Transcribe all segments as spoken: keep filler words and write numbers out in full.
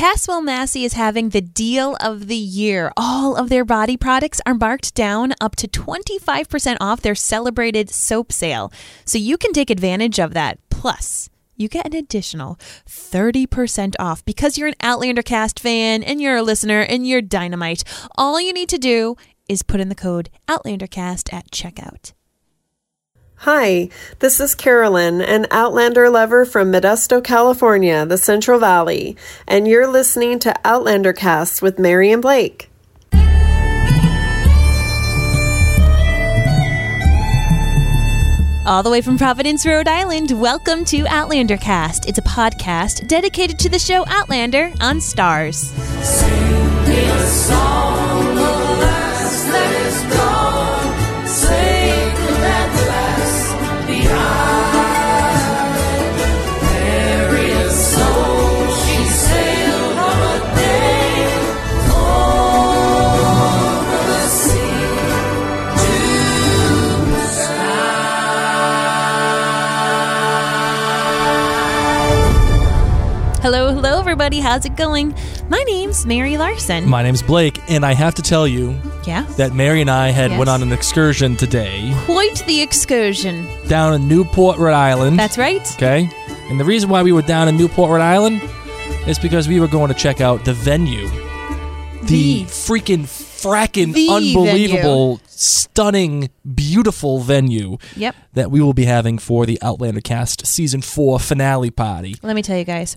Caswell-Massey is having the deal of the year. All of their body products are marked down up to twenty-five percent off their celebrated soap sale. So you can take advantage of that. Plus, you get an additional thirty percent off because you're an Outlander Cast fan and you're a listener and you're dynamite. All you need to do is put in the code OutlanderCast at checkout. Hi, this is Carolyn, an Outlander lover from Modesto, California, the Central Valley, and you're listening to Outlander Cast with Mary and Blake. All the way from Providence, Rhode Island, welcome to Outlander Cast. It's a podcast dedicated to the show Outlander on Starz. Sing me a song, the last that is gone. Sing Hello, hello, everybody. How's it going? My name's Mary Larson. My name's Blake, and I have to tell you yeah. that Mary and I had yes. went on an excursion today. Quite the excursion. Down in Newport, Rhode Island. That's right. Okay. And the reason why we were down in Newport, Rhode Island is because we were going to check out the venue. The, the freaking, frackin', the unbelievable, venue. Stunning, beautiful venue yep. that we will be having for the Outlander Cast Season four finale party. Let me tell you guys.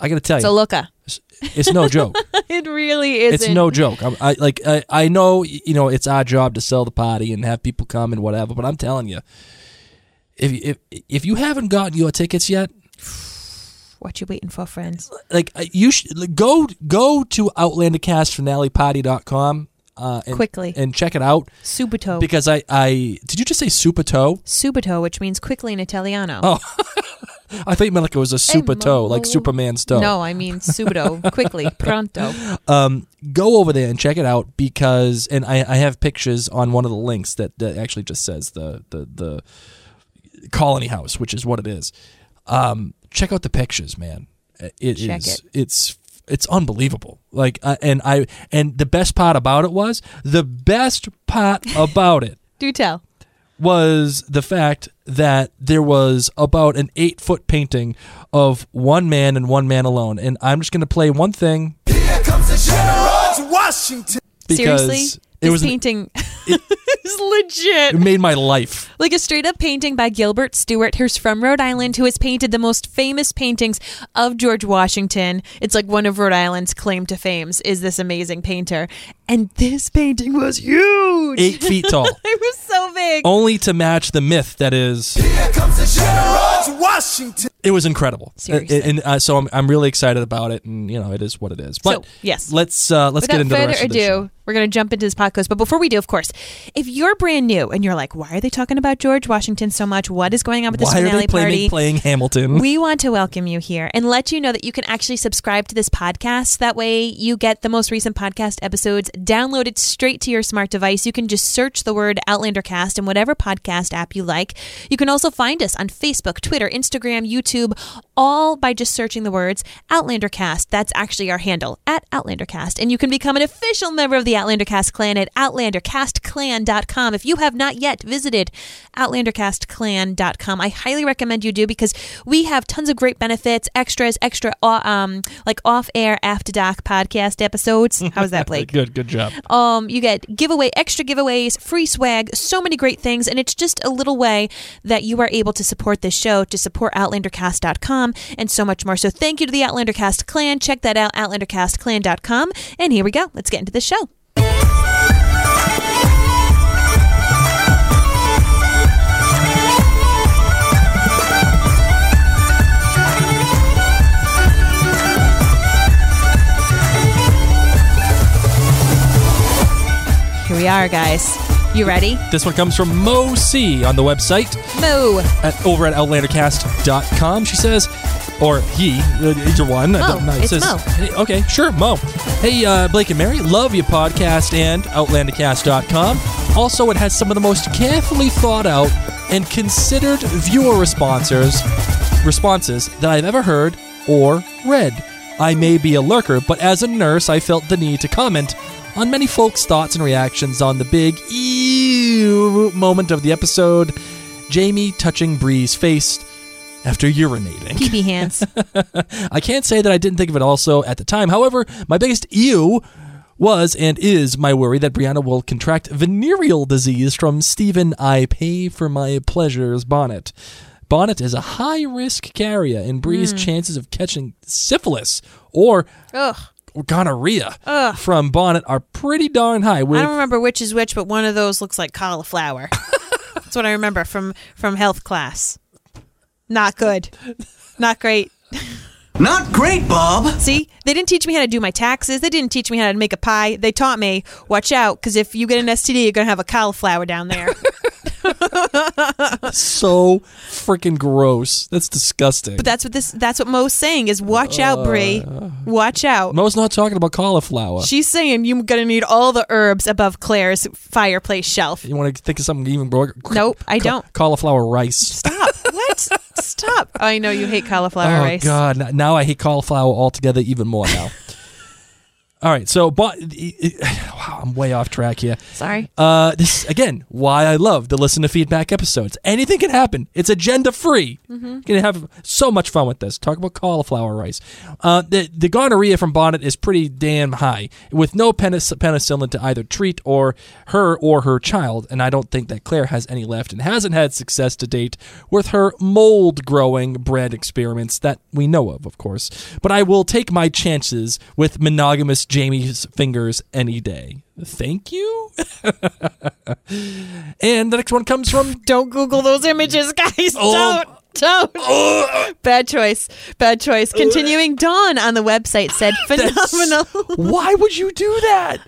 I gotta tell you, it's a looker. It's, it's no joke. It really isn't. It's no joke. I, I like. I, I know. You know, it's our job to sell the party and have people come and whatever. But I'm telling you, if if if you haven't gotten your tickets yet, what you waiting for, friends? Like you should like, go go to Outlander Cast Finale Party dot com uh, and, quickly and check it out. Subito. Because I, I did you just say Subito? Subito, which means quickly in Italiano. Oh. I thought you meant like it was a super hey, toe, like Superman's toe. No, I mean subito, quickly, pronto. Um, go over there and check it out because, and I, I have pictures on one of the links that, that actually just says the, the the Colony House, which is what it is. Um, check out the pictures, man. It check is, it. It's it's unbelievable. Like, uh, and I and the best part about it was the best part about it. Do tell. Was the fact that there was about an eight-foot painting of one man and one man alone. And I'm just going to play one thing. Here comes the General Washington. Seriously? It this was painting an, it, is legit. It made my life. Like a straight-up painting by Gilbert Stuart, who's from Rhode Island, who has painted the most famous paintings of George Washington. It's like one of Rhode Island's claim to fame is this amazing painter. And this painting was huge. Eight feet tall. It was so big. Only to match the myth that is... Here comes the General Washington. It was incredible. Seriously. And, and uh, so I'm, I'm really excited about it, and you know, it is what it is. But so, yes. let's, uh, let's get into the rest ado, of the show. We're going to jump into this podcast, but before we do, of course, if you're brand new and you're like, why are they talking about George Washington so much? What is going on with this why finale party? Why are they playing, playing Hamilton? We want to welcome you here and let you know that you can actually subscribe to this podcast. That way you get the most recent podcast episodes downloaded straight to your smart device. You can just search the word OutlanderCast in whatever podcast app you like. You can also find us on Facebook, Twitter, Instagram, YouTube, all by just searching the words OutlanderCast. That's actually our handle, at OutlanderCast. And you can become an official member of the Outlander Cast Clan at Outlander Cast Clan dot com. If you have not yet visited Outlander Cast Clan dot com, I highly recommend you do because we have tons of great benefits, extras, extra um like off-air after dark podcast episodes. How's that, Blake? Good, good job. Um, you get giveaway, extra giveaways, free swag, so many great things, and it's just a little way that you are able to support this show, to support Outlander Cast dot com and so much more. So thank you to the Outlander Cast Clan. Check that out, Outlander Cast Clan dot com. And here we go. Let's get into the show. Here we are, guys. You ready? This one comes from Mo C on the website. Mo. At, over at Outlander Cast dot com. She says, or he, either one. Mo, I don't know. It it's says, Mo. Hey, okay, sure, Mo. Hey, uh, Blake and Mary, love your podcast and Outlander Cast dot com. Also, it has some of the most carefully thought out and considered viewer responses, responses that I've ever heard or read. I may be a lurker, but as a nurse, I felt the need to comment on many folks' thoughts and reactions on the big ew moment of the episode, Jamie touching Bree's face after urinating. P B hands. I can't say that I didn't think of it also at the time. However, my biggest ew was and is my worry that Brianna will contract venereal disease from Stephen I Pay For My Pleasures Bonnet. Bonnet is a high-risk carrier, and Bree's mm. chances of catching syphilis or Ugh. gonorrhea Ugh. from Bonnet are pretty darn high. With- I don't remember which is which, but one of those looks like cauliflower. That's what I remember from, from health class. Not good. Not great. Not great, Bob. See, they didn't teach me how to do my taxes. They didn't teach me how to make a pie. They taught me, watch out, because if you get an S T D, you're going to have a cauliflower down there. So freaking gross. That's disgusting. But that's what this that's what Mo's saying is watch uh, out, Bree. Watch out. Mo's not talking about cauliflower. She's saying you're going to need all the herbs above Claire's fireplace shelf. You want to think of something even more? Nope, I don't. Ca- cauliflower rice. Stop. What? Stop. Oh, I know you hate cauliflower oh, rice. Oh, God. Now I hate cauliflower altogether even more now. All right, so but, wow, I'm way off track here. Sorry. Uh, this again, why I love the listen to feedback episodes. Anything can happen. It's agenda free. Mm-hmm. You're gonna have so much fun with this. Talk about cauliflower rice. Uh, the the gonorrhea from Bonnet is pretty damn high, with no penis, penicillin to either treat or her or her child. And I don't think that Claire has any left, and hasn't had success to date with her mold growing bread experiments that we know of, of course. But I will take my chances with monogamous Jamie's fingers any day. Thank you. And the next one comes from... Don't Google those images, guys. Oh. Don't. Don't. Oh. Bad choice. Bad choice. Continuing, Dawn on the website said, phenomenal. Why would you do that?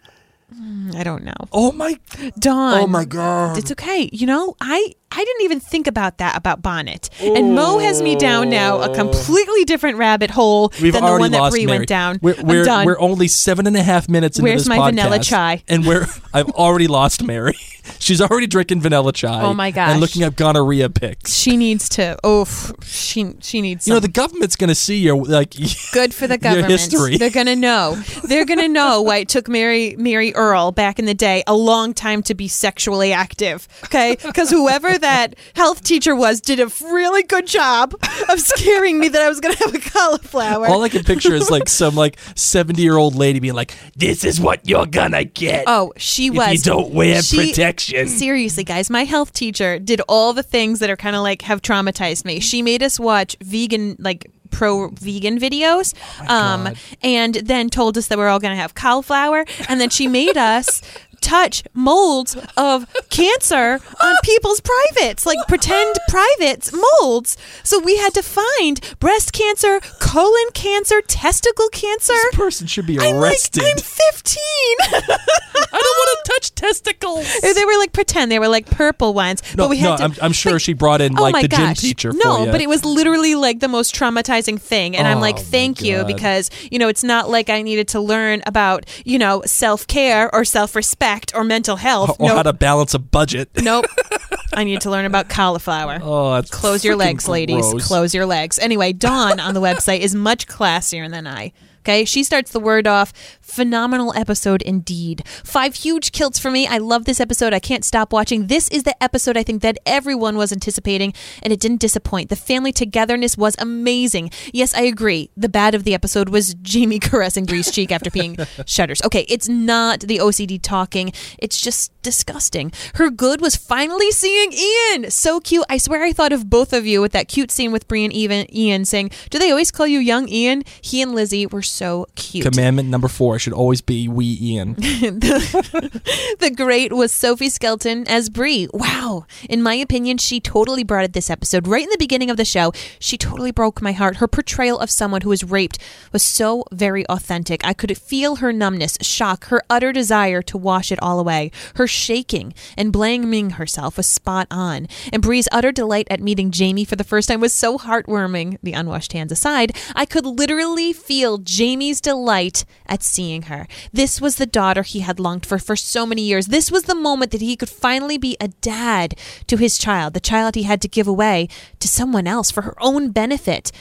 I don't know. Oh, my. Dawn. Oh, my God. It's okay. You know, I... I didn't even think about that about Bonnet. Ooh. And Mo has me down now a completely different rabbit hole We've than the one that Bree went down. We're, we're, I'm done. We're only seven and a half minutes into Where's this podcast. Where's my vanilla chai? And we're I've already lost Mary. She's already drinking vanilla chai. Oh my gosh. And looking up gonorrhea pics. She needs to. Oh, she she needs. You some. know the government's going to see your like. Good for the government. Your history. They're going to know. They're going to know why it took Mary Mary Earle back in the day a long time to be sexually active. Okay, because whoever that health teacher was did a really good job of scaring me that I was going to have a cauliflower. All I can picture is like some like seventy year old lady being like, this is what you're going to get. Oh, she if was. If you don't wear she, protection. Seriously, guys, my health teacher did all the things that are kind of like have traumatized me. She made us watch vegan, like pro-vegan videos oh um, and then told us that we're all going to have cauliflower. And then she made us touch molds of cancer on people's privates, like pretend privates molds. So we had to find breast cancer, colon cancer, testicle cancer. This person should be arrested. I'm, like, I'm fifteen. I don't want to touch testicles. They were like pretend. They were like purple ones. No, but we had no to, I'm, I'm sure like, she brought in like oh the gosh. gym teacher for No, you. But it was literally like the most traumatizing thing. And oh, I'm like, thank you, because, you know, it's not like I needed to learn about, you know, self-care or self-respect or mental health. Or nope. How to balance a budget. Nope. I need to learn about cauliflower. Oh, that's Close your legs, gross. ladies. Close your legs. Anyway, Dawn on the website is much classier than I. Okay, she starts the word off, phenomenal episode indeed. Five huge kilts for me. I love this episode. I can't stop watching. This is the episode I think that everyone was anticipating, and it didn't disappoint. The family togetherness was amazing. Yes, I agree. The bad of the episode was Jamie caressing Bree's cheek after peeing shudders. Okay, it's not the O C D talking. It's just disgusting. Her good was finally seeing Ian. So cute. I swear I thought of both of you with that cute scene with Bree and Ian saying, do they always call you young Ian? He and Lizzie were so cute. Commandment number four should always be wee Ian. the, the great was Sophie Skelton as Bree. Wow. In my opinion, she totally brought it this episode. Right in the beginning of the show, she totally broke my heart. Her portrayal of someone who was raped was so very authentic. I could feel her numbness, shock, her utter desire to wash it all away. Her shaking and blaming herself was spot on. And Bree's utter delight at meeting Jamie for the first time was so heartwarming. The unwashed hands aside, I could literally feel Jamie's delight at seeing her. This was the daughter he had longed for for so many years. This was the moment that he could finally be a dad to his child, the child he had to give away to someone else for her own benefit.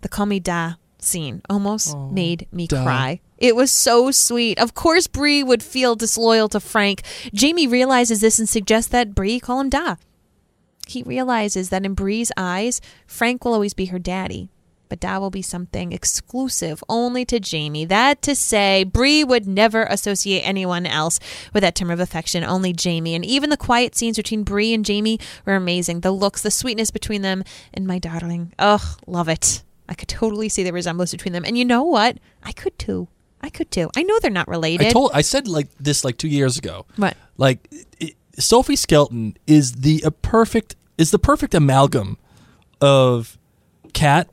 The comida scene almost oh, made me duh. cry. It was so sweet. Of course, Bree would feel disloyal to Frank. Jamie realizes this and suggests that Bree call him Da. He realizes that in Bree's eyes, Frank will always be her daddy, but Da will be something exclusive only to Jamie. That to say, Bree would never associate anyone else with that term of affection, only Jamie. And even the quiet scenes between Bree and Jamie were amazing. The looks, the sweetness between them, and my darling. Oh, love it. I could totally see the resemblance between them. And you know what? I could too. I could too. I know they're not related. I told, I said like this like two years ago. What? Like it, Sophie Skelton is the a perfect is the perfect amalgam of Kat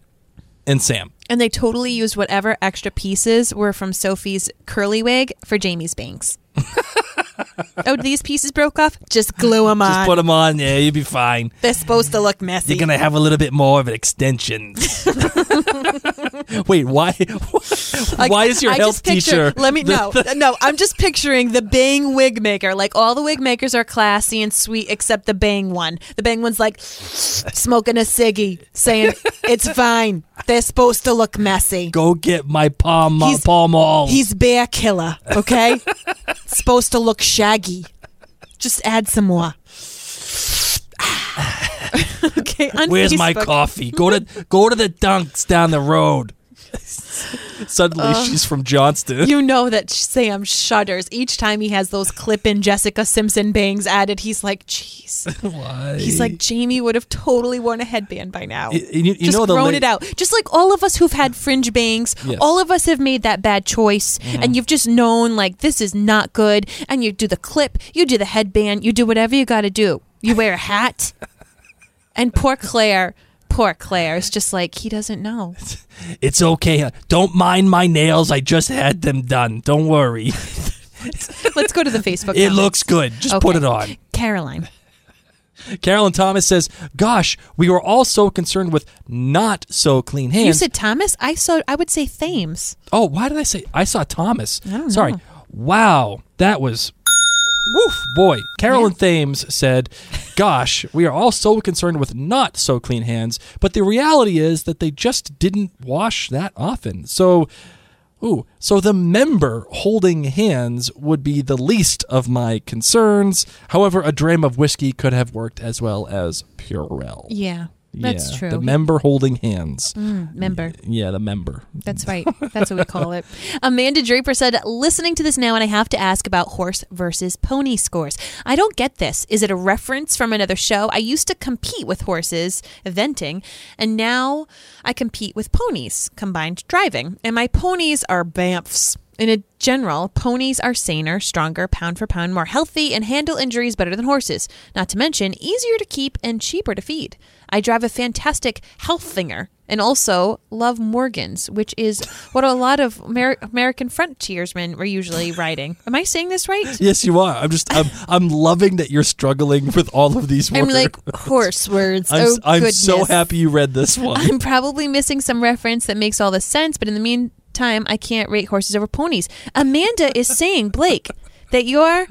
and Sam. And they totally used whatever extra pieces were from Sophie's curly wig for Jamie's bangs. Oh, these pieces broke off? Just glue them on. Just put them on. Yeah, you'll be fine. They're supposed to look messy. You're going to have a little bit more of an extension. Wait, why Why is your I health picture, teacher? Let me know. No, I'm just picturing the bang wig maker. Like, all the wig makers are classy and sweet except the bang one. The bang one's like smoking a ciggy, saying, it's fine. They're supposed to look messy. Go get my palm, he's, palm all. He's bear killer, okay? Supposed to look shaggy. Just add some more. Okay, on Where's Facebook. My coffee? Go to go to the Dunks down the road. Suddenly, uh, she's from Johnston. You know that Sam shudders each time he has those clip-in Jessica Simpson bangs added. He's like, "Jeez, why?" He's like, "Jamie would have totally worn a headband by now." It, you, you just know thrown la- it out, just like all of us who've had fringe bangs. Yes. All of us have made that bad choice, mm-hmm. and you've just known like this is not good. And you do the clip, you do the headband, you do whatever you got to do. You wear a hat, and poor Claire. Poor Claire. It's just like, he doesn't know. It's okay. Don't mind my nails. I just had them done. Don't worry. let's, let's go to the Facebook. It comments. Looks good. Just okay. Put it on. Caroline. Carolyn Thomas says, gosh, we were all so concerned with not so clean hands. You said Thomas? I saw. I would say Thames. Oh, why did I say? I saw Thomas. I don't Sorry. Know. Wow. That was... Woof, boy. Carolyn yeah. Thames said, gosh, we are all so concerned with not so clean hands, but the reality is that they just didn't wash that often. So, ooh, so the member holding hands would be the least of my concerns. However, a dram of whiskey could have worked as well as Purell. Yeah, that's yeah, true. The member holding hands. Mm, member. Yeah, the member. That's right. That's what we call it. Amanda Draper said, listening to this now, and I have to ask about horse versus pony scores. I don't get this. Is it a reference from another show? I used to compete with horses, eventing, and now I compete with ponies, combined driving. And my ponies are bamfs. In a general, ponies are saner, stronger, pound for pound, more healthy, and handle injuries better than horses. Not to mention, easier to keep and cheaper to feed. I drive a fantastic Haflinger and also love Morgans, which is what a lot of Amer- American frontiersmen were usually riding. Am I saying this right? Yes, you are. I'm just, I'm, I'm loving that you're struggling with all of these words. I'm like, horse words. I'm, oh, I'm goodness. So happy you read this one. I'm probably missing some reference that makes all this sense, but in the meantime, I can't rate horses over ponies. Amanda is saying, Blake, that your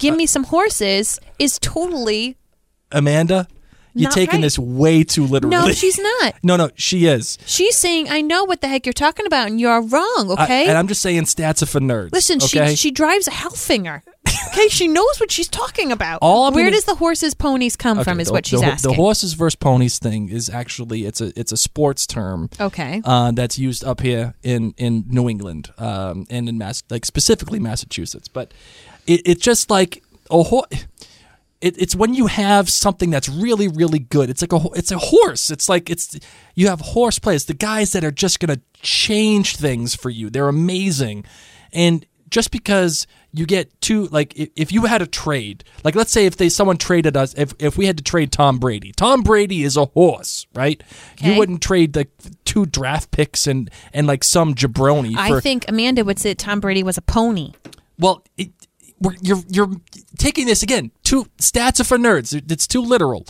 give me some horses is totally... Amanda? You're not taking right. this way too literally. No, she's not. no, no, she is. She's saying, I know what the heck you're talking about, and you're wrong, okay? I, and I'm just saying stats are for nerds. Listen, okay? she she drives a Hellfinger. Okay, she knows what she's talking about. All Where gonna... does the horses, ponies come okay, from is the, what she's the, asking. The horses versus ponies thing is actually, it's a it's a sports term. Okay. Uh, that's used up here in, in New England um, and in Mass, like specifically Massachusetts. But it's it just like a horse... It, it's when you have something that's really, really good. It's like a it's a horse. It's like it's you have horse players, the guys that are just going to change things for you. They're amazing. And just because you get two, like if you had a trade, like let's say if they someone traded us, if if we had to trade Tom Brady, Tom Brady is a horse, right? Okay. You wouldn't trade like two draft picks and and like some jabroni. I for, think Amanda would say Tom Brady was a pony. Well. It, We're, you're you're taking this again. Two stats are for nerds. It's too literal.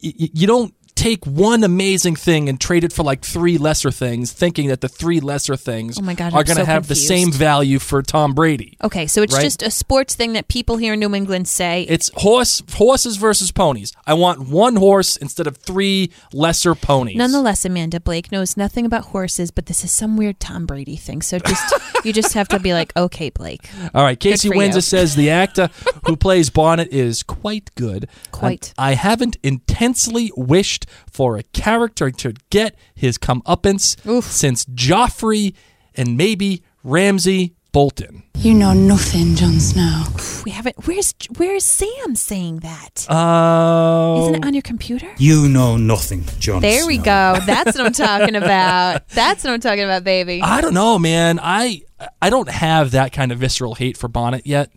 You, you don't take one amazing thing and trade it for like three lesser things, thinking that the three lesser things oh my God, are going to so have confused. the same value for Tom Brady. Okay, so it's right? just a sports thing that people here in New England say. It's horse horses versus ponies. I want one horse instead of three lesser ponies. Nonetheless, Amanda Blake knows nothing about horses, but this is some weird Tom Brady thing. So just you just have to be like, okay, Blake. All right, Casey Windsor you. says the actor who plays Bonnet is quite good. Quite. I haven't intensely wished for a character to get his comeuppance Oof. since Joffrey and maybe Ramsay Bolton. You know nothing, Jon Snow. We haven't. Where's Where's Sam saying that? Oh, uh, isn't it on your computer? You know nothing, Jon. There Snow. we go. That's what I'm talking about. That's what I'm talking about, baby. I don't know, man. I I don't have that kind of visceral hate for Bonnet yet.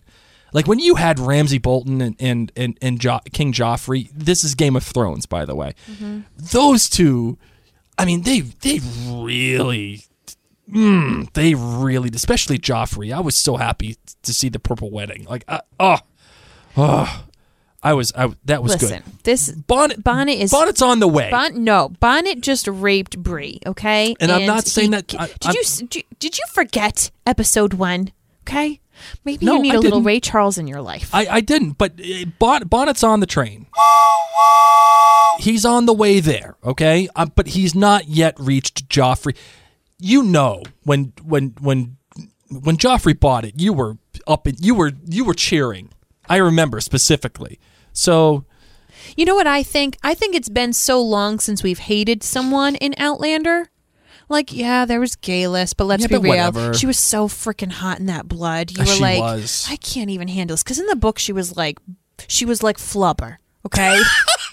Like, when you had Ramsay Bolton and and, and, and jo- King Joffrey, this is Game of Thrones, by the way. Mm-hmm. Those two, I mean, they they really, mm, they really, especially Joffrey. I was so happy to see the Purple Wedding. Like, I, oh, oh, I was, I, that was Listen, good. Listen, this, Bonnet, Bonnet is. Bonnet's on the way. Bon, no, Bonnet just raped Bree, okay? And, and I'm not he, saying that. I, did, you, did you Did you forget episode one, okay? Maybe no, you need I a didn't. little Ray Charles in your life. I, I didn't, but Bonnet, Bonnet's on the train. He's on the way there, okay? Uh, but he's not yet reached Joffrey. You know, when when when when Joffrey bought it, you were up and you were you were cheering. I remember specifically. So. You know what I think? I think it's been so long since we've hated someone in Outlander. Like, yeah, there was Geillis, but let's yeah, be but real. Whatever. She was so freaking hot in that blood. You were she like, was. I can't even handle this. Because in the book, she was like, she was like Flubber, okay?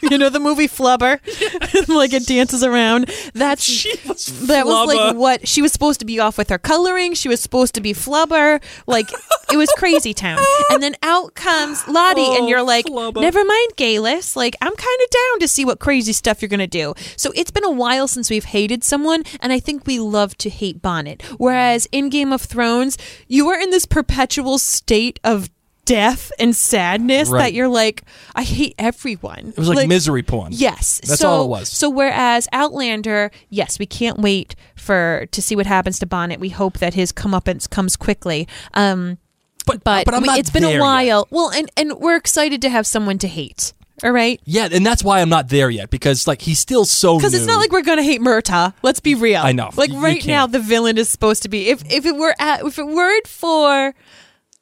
You know the movie Flubber? Yes. Like, it dances around. That's she was Flubber. That was like what, she was supposed to be off with her coloring. She was supposed to be Flubber. Like, it was crazy town. And then out comes Lottie, oh, and you're like, Flubber. Never mind, Geillis. Like, I'm kind of down to see what crazy stuff you're going to do. So it's been a while since we've hated someone, and I think we love to hate Bonnet. Whereas in Game of Thrones, you are in this perpetual state of death and sadness, right, that you're like, I hate everyone. It was like, like misery porn. Yes. That's so, all it was. So whereas Outlander, yes, we can't wait for to see what happens to Bonnet. We hope that his comeuppance comes quickly. Um, but but, but I'm we, not it's been a while. Yet. Well, and, and we're excited to have someone to hate. All right. Yeah, and that's why I'm not there yet, because like he's still so new. Because it's not like we're gonna hate Murtagh. Let's be real. I know. Like right now, the villain is supposed to be if if it were at, if it weren't for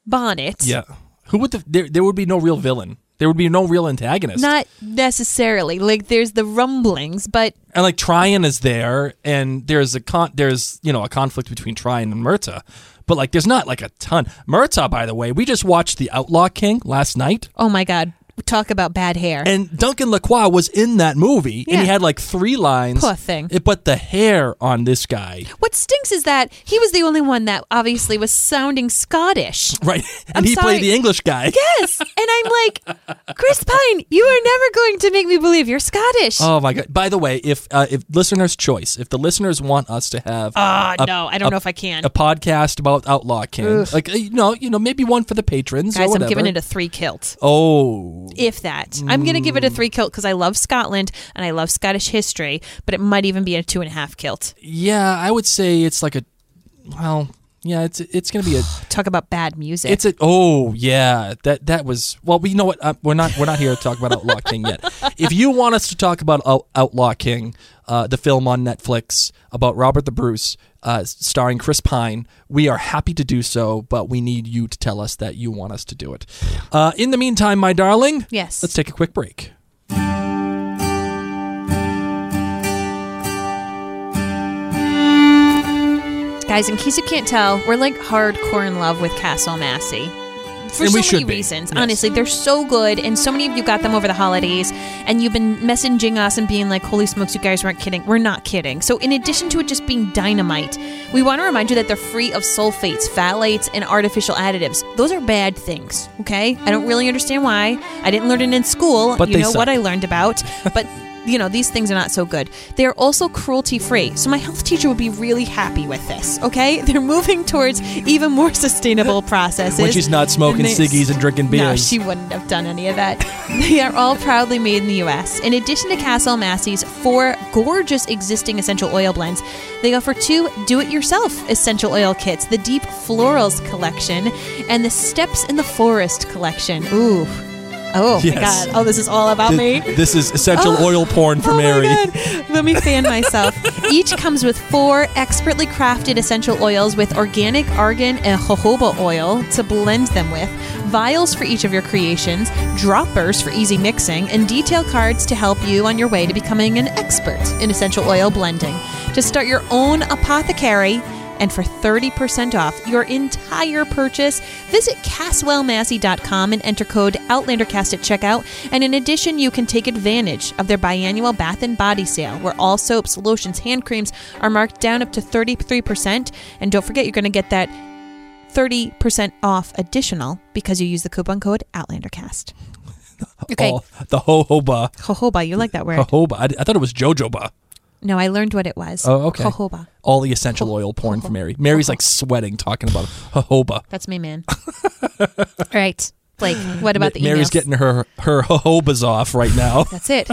Bonnet. Yeah. Who would the, there, there would be no real villain. There would be no real antagonist. Not necessarily. Like there's the rumblings, but and like Tryon is there, and there's a con, there's you know a conflict between Tryon and Murtagh, but like there's not like a ton. Murtagh, by the way, we just watched The Outlaw King last night. Oh my God, talk about bad hair. And Duncan Lacroix was in that movie, yeah, and he had like three lines. Poor thing. It, but the hair on this guy. What stinks is that he was the only one that obviously was sounding Scottish. Right. And I'm he sorry. played the English guy. Yes. And I'm like, Chris Pine, you are never going to make me believe you're Scottish. Oh my God. By the way, if uh, if listeners' choice, if the listeners want us to have uh, a, no, I don't a, know if I can. a podcast about Outlaw King. Oof. Like, you know, you know, maybe one for the patrons. Guys, or whatever. I'm giving it a three kilt. Oh. If that. I'm going to give it a three kilt because I love Scotland and I love Scottish history, but it might even be a two and a half kilt. Yeah, I would say it's like a, well, yeah, it's it's going to be a... Talk about bad music. It's a, oh, yeah, that that was, well, you know what, uh, we're not we're not here to talk about Outlaw King yet. If you want us to talk about Out- Outlaw King, uh, the film on Netflix about Robert the Bruce, uh, starring Chris Pine, we are happy to do so, but we need you to tell us that you want us to do it. Uh, in the meantime, my darling, yes, let's take a quick break. Guys, in case you can't tell, we're like hardcore in love with Caswell-Massey. For and so many reasons. Yes. Honestly, they're so good, and so many of you got them over the holidays, and you've been messaging us and being like, holy smokes, you guys weren't kidding. We're not kidding. So in addition to it just being dynamite, we want to remind you that they're free of sulfates, phthalates, and artificial additives. Those are bad things, okay? I don't really understand why. I didn't learn it in school. But you know suck. What I learned about. But you know, these things are not so good. They are also cruelty-free, so my health teacher would be really happy with this, okay? They're moving towards even more sustainable processes. When she's not smoking and they, ciggies and drinking beers. No, she wouldn't have done any of that. They are all proudly made in the U S In addition to Caswell-Massey's four gorgeous existing essential oil blends, they offer two do-it-yourself essential oil kits, the Deep Florals Collection and the Steps in the Forest Collection. Ooh. Oh, yes. My God. Oh, this is all about this, me. This is essential oh. oil porn for oh Mary. My God. Let me fan myself. Each comes with four expertly crafted essential oils with organic argan and jojoba oil to blend them with, vials for each of your creations, droppers for easy mixing, and detail cards to help you on your way to becoming an expert in essential oil blending. To start your own apothecary, and for thirty percent off your entire purchase, visit Caswell Massey dot com and enter code OutlanderCast at checkout. And in addition, you can take advantage of their biannual bath and body sale, where all soaps, lotions, hand creams are marked down up to thirty-three percent. And don't forget, you're going to get that thirty percent off additional because you use the coupon code OutlanderCast. Okay. Oh, the jojoba. Jojoba. You like that word. Jojoba. I, I thought it was jojoba. No, I learned what it was. Oh, okay. Jojoba. All the essential oil porn for Mary. Mary's like sweating talking about jojoba. That's me, man. All right. Blake, what about the emails? Mary's getting her her jojobas off right now. That's it.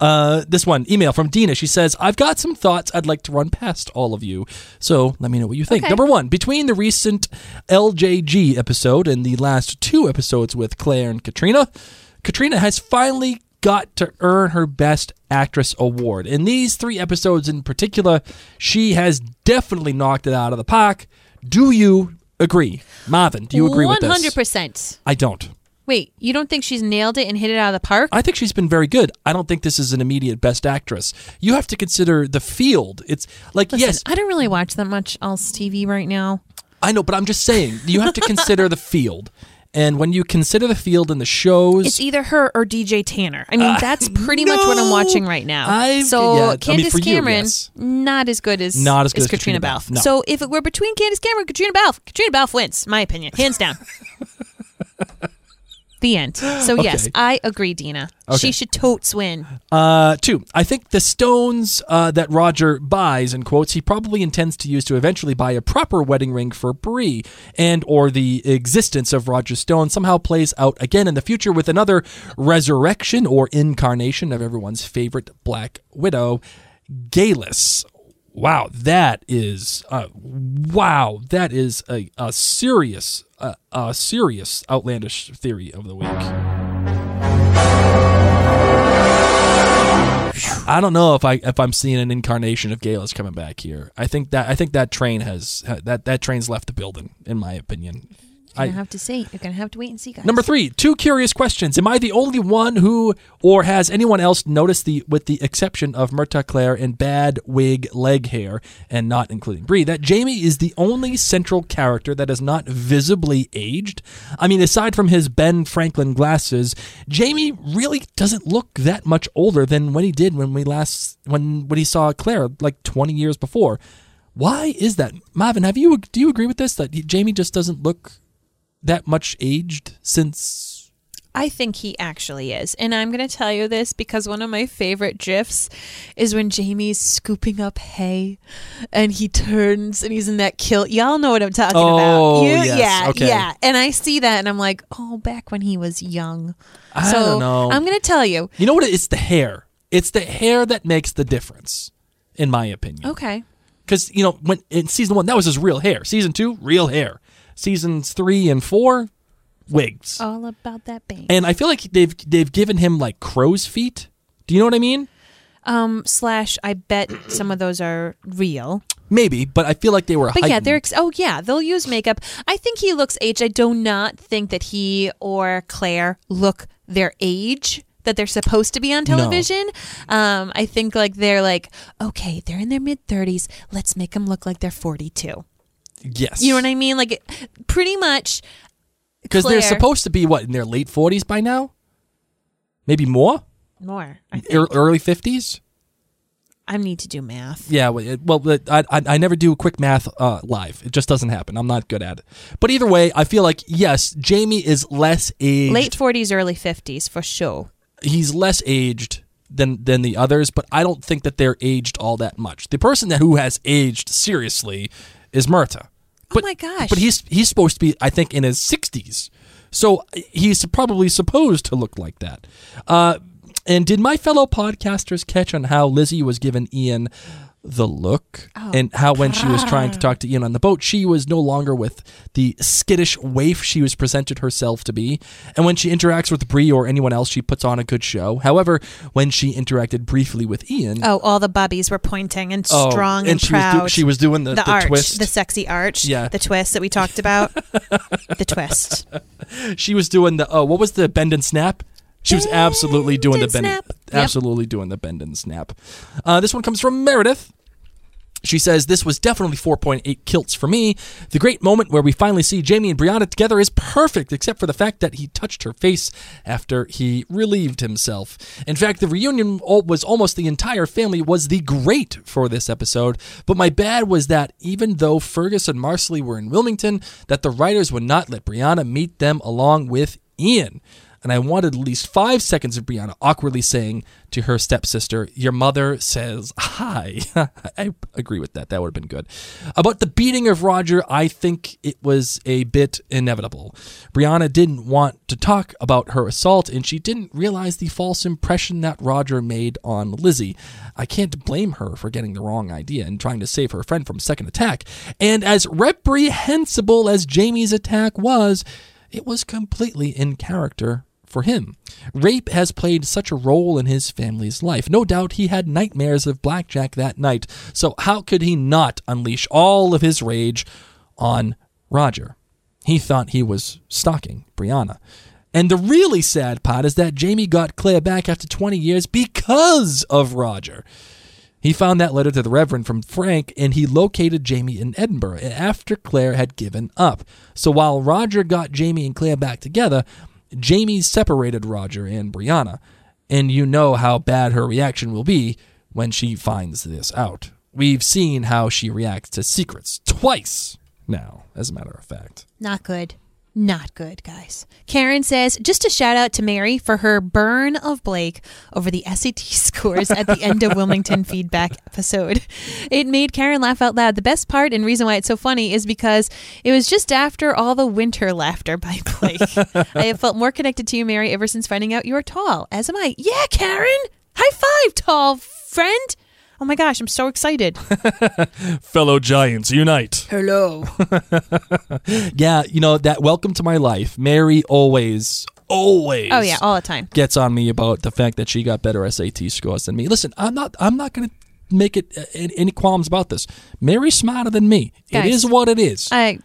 Uh, this one, email from Dina. She says, I've got some thoughts I'd like to run past all of you, so let me know what you think. Okay. Number one, between the recent L J G episode and the last two episodes with Claire and Katrina, Katrina has finally got to earn her Best Actress award. In these three episodes in particular, she has definitely knocked it out of the park. Do you agree? Marvin, do you agree one hundred percent. With this? one hundred percent. I don't. Wait, you don't think she's nailed it and hit it out of the park? I think she's been very good. I don't think this is an immediate Best Actress. You have to consider the field. It's like, listen, yes. I don't really watch that much else T V right now. I know, but I'm just saying, you have to consider the field. And when you consider the field and the shows... It's either her or D J Tanner. I mean, uh, that's pretty no! much what I'm watching right now. I've, so yeah, Candace I mean, Cameron, you, yes. not as good as, not as, good as, as Katrina, Katrina Balfe. Balfe. No. So if it were between Candace Cameron and Katrina Balfe, Katrina Balfe wins, my opinion. Hands down. The end. So okay. Yes, I agree, Dina. Okay. She should totes win. Uh, two, I think the stones uh, that Roger buys, in quotes, he probably intends to use to eventually buy a proper wedding ring for Bree, and or the existence of Roger's stone somehow plays out again in the future with another resurrection or incarnation of everyone's favorite black widow, Geillis. Wow, that is uh, wow, that is a, a serious, a, a serious outlandish theory of the week. I don't know if I if I'm seeing an incarnation of Geillis coming back here. I think that I think that train has that, that train's left the building, in my opinion. You're going to have to see. You're going to have to wait and see, guys. Number three, two curious questions. Am I the only one who, or has anyone else noticed the, with the exception of Murtagh, Claire, and bad wig leg hair, and not including Bree, that Jamie is the only central character that is not visibly aged? I mean, aside from his Ben Franklin glasses, Jamie really doesn't look that much older than when he did when we last, when, when he saw Claire like twenty years before. Why is that? Marvin, have you, do you agree with this, that Jamie just doesn't look that much aged since? I think he actually is. And I'm going to tell you this because one of my favorite gifs is when Jamie's scooping up hay and he turns and he's in that kilt. Y'all know what I'm talking oh, about. You, yes, yeah, okay. yeah. And I see that and I'm like, oh, back when he was young. I so don't know. I'm going to tell you. You know what? It's the hair. It's the hair that makes the difference, in my opinion. Okay. Because, you know, when in season one, that was his real hair. Season two, real hair. Seasons three and four, wigs. All about that bang. And I feel like they've they've given him like crow's feet. Do you know what I mean? Um, slash, I bet some of those are real. Maybe, but I feel like they were. But heightened. yeah, they're. Ex- oh yeah, they'll use makeup. I think he looks aged. I do not think that he or Claire look their age that they're supposed to be on television. No. Um, I think like they're like, okay, they're in their mid thirties. Let's make them look like they're forty-two. Yes. You know what I mean? Like, pretty much. Because they're supposed to be, what, in their late forties by now? Maybe more? More. I think. E- early fifties? I need to do math. Yeah, well, I I, I never do quick math uh, live. It just doesn't happen. I'm not good at it. But either way, I feel like, yes, Jamie is less aged. Late forties, early fifties, for sure. He's less aged than than the others, but I don't think that they're aged all that much. The person that who has aged seriously is Murtagh. But, oh my gosh! But he's he's supposed to be, I think, in his sixties, so he's probably supposed to look like that. Uh, and did my fellow podcasters catch on how Lizzie was giving Ian the look, oh, and how when God. she was trying to talk to Ian on the boat, she was no longer with the skittish waif she was presented herself to be, and when she interacts with Bree or anyone else, she puts on a good show. However, when she interacted briefly with Ian, oh, all the bubbies were pointing and oh, strong and, and she proud. Was do- she was doing the, the, the arch, twist, the sexy arch, yeah, the twist that we talked about, the twist. She was doing the oh, what was the bend and snap? She was absolutely doing bend the bend, snap. absolutely yep. doing the bend and snap. Uh, this one comes from Meredith. She says, this was definitely four point eight kilts for me. The great moment where we finally see Jamie and Brianna together is perfect, except for the fact that he touched her face after he relieved himself. In fact, the reunion was almost the entire family was the great for this episode. But my bad was that even though Fergus and Marsley were in Wilmington, that the writers would not let Brianna meet them along with Ian. And I wanted at least five seconds of Brianna awkwardly saying to her stepsister, your mother says hi. I agree with that. That would have been good. About the beating of Roger, I think it was a bit inevitable. Brianna didn't want to talk about her assault, and she didn't realize the false impression that Roger made on Lizzie. I can't blame her for getting the wrong idea and trying to save her friend from second attack. And as reprehensible as Jamie's attack was, it was completely in character for him. Rape has played such a role in his family's life. No doubt he had nightmares of Blackjack that night, so how could he not unleash all of his rage on Roger? He thought he was stalking Brianna. And the really sad part is that Jamie got Claire back after twenty years because of Roger. He found that letter to the Reverend from Frank, and he located Jamie in Edinburgh after Claire had given up. So while Roger got Jamie and Claire back together, Jamie separated Roger and Brianna, and you know how bad her reaction will be when she finds this out. We've seen how she reacts to secrets twice now, as a matter of fact. Not good. Not good, guys. Karen says, just a shout out to Mary for her burn of Blake over the S A T scores at the end of Wilmington feedback episode. It made Karen laugh out loud. The best part and reason why it's so funny is because it was just after all the winter laughter by Blake. I have felt more connected to you, Mary, ever since finding out you are tall, as am I. Yeah, Karen! High five, tall friend! Oh my gosh, I'm so excited. Fellow giants, unite. Hello. Yeah, you know, that welcome to my life, Mary always, always. Oh yeah, all the time. Gets on me about the fact that she got better S A T scores than me. Listen, I'm not I'm not going to make it uh, any qualms about this. Mary's smarter than me. Guys, it is what it is. I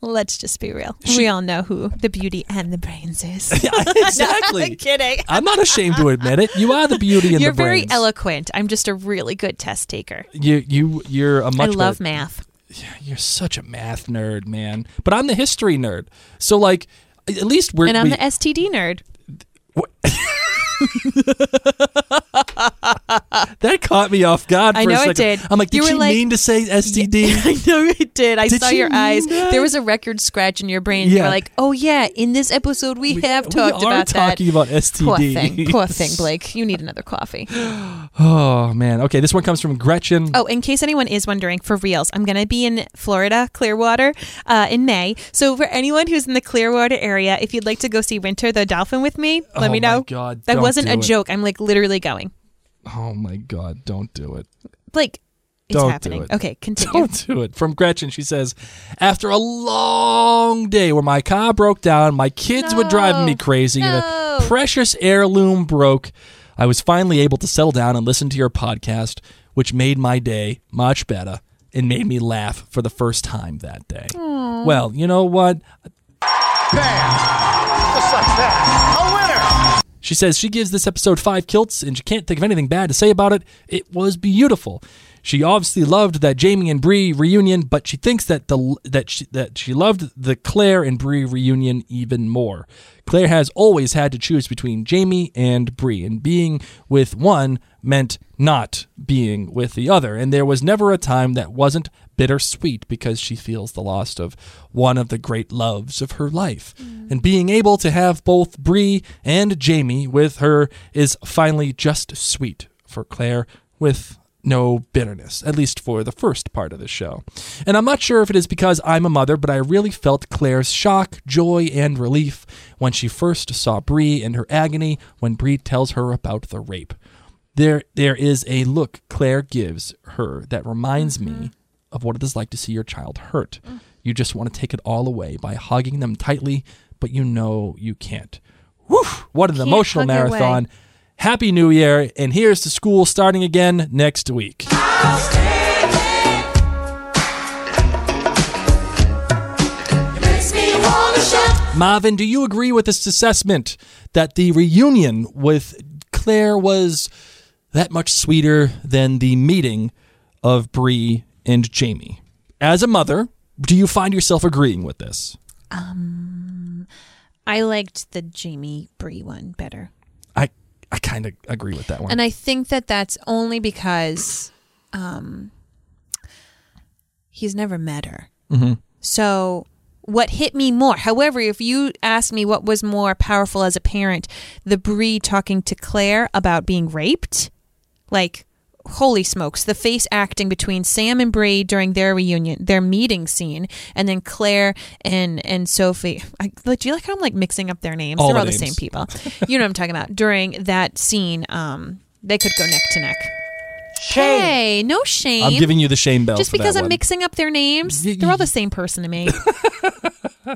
Let's just be real. She, we all know who the beauty and the brains is. Yeah, exactly. No, I'm kidding. I'm not ashamed to admit it. You are the beauty and you're the brains. You're very eloquent. I'm just a really good test taker. You, you, you're a much I love better, math. You're such a math nerd, man. But I'm the history nerd. So, like, at least we're... And I'm we, the S T D nerd. What? That caught me off guard for I know a second. It did. I'm like, did you she like, mean to say S T D? Yeah, I know it did. I did saw your eyes. That? There was a record scratch in your brain. Yeah. You were like, oh yeah, in this episode we, we have talked we are about that. We talking about S T D. Poor thing. Poor thing, Blake. You need another coffee. Oh, man. Okay, this one comes from Gretchen. Oh, in case anyone is wondering, for reals, I'm going to be in Florida, Clearwater, uh, in May. So for anyone who's in the Clearwater area, if you'd like to go see Winter the Dolphin with me, let oh, me know. Oh, my God. That wasn't a it. joke. I'm like literally going. Oh my God, don't do it. Blake, it's don't happening. Do it. Okay, continue. Don't do it. From Gretchen, she says, after a long day where my car broke down, my kids no, were driving me crazy, no. and the precious heirloom broke, I was finally able to settle down and listen to your podcast, which made my day much better and made me laugh for the first time that day. Aww. Well, you know what? Bam! Just like that. A winner! She says she gives this episode five kilts, and she can't think of anything bad to say about it. It was beautiful. She obviously loved that Jamie and Bree reunion, but she thinks that the that she, that she loved the Claire and Bree reunion even more. Claire has always had to choose between Jamie and Bree, and being with one meant not being with the other, and there was never a time that wasn't bittersweet because she feels the loss of one of the great loves of her life. Mm. And being able to have both Bree and Jamie with her is finally just sweet for Claire, with no bitterness, at least for the first part of the show. And I'm not sure if it is because I'm a mother, but I really felt Claire's shock, joy, and relief when she first saw Bree, and her agony when Bree tells her about the rape. There, there is a look Claire gives her that reminds mm-hmm. me of what it is like to see your child hurt. Mm. You just want to take it all away by hugging them tightly, but you know you can't. Whew! What an can't emotional marathon. Happy New Year, and here's to school starting again next week. Marvin, do you agree with this assessment that the reunion with Claire was that much sweeter than the meeting of Bree and Jamie? As a mother, do you find yourself agreeing with this? Um, I liked the Jamie Bree one better. I I kind of agree with that one. And I think that that's only because um, he's never met her. Mm-hmm. So what hit me more, however, if you ask me what was more powerful as a parent, the Bree talking to Claire about being raped, like, holy smokes, the face acting between Sam and Bree during their reunion, their meeting scene, and then Claire and and Sophie. I, do you like how I'm like mixing up their names? All They're the all names. The same people. You know what I'm talking about. During that scene, um, they could go neck to neck. Shame. Hey, no shame. I'm giving you the shame bell. Just because that I'm one. mixing up their names, they're all the same person to me.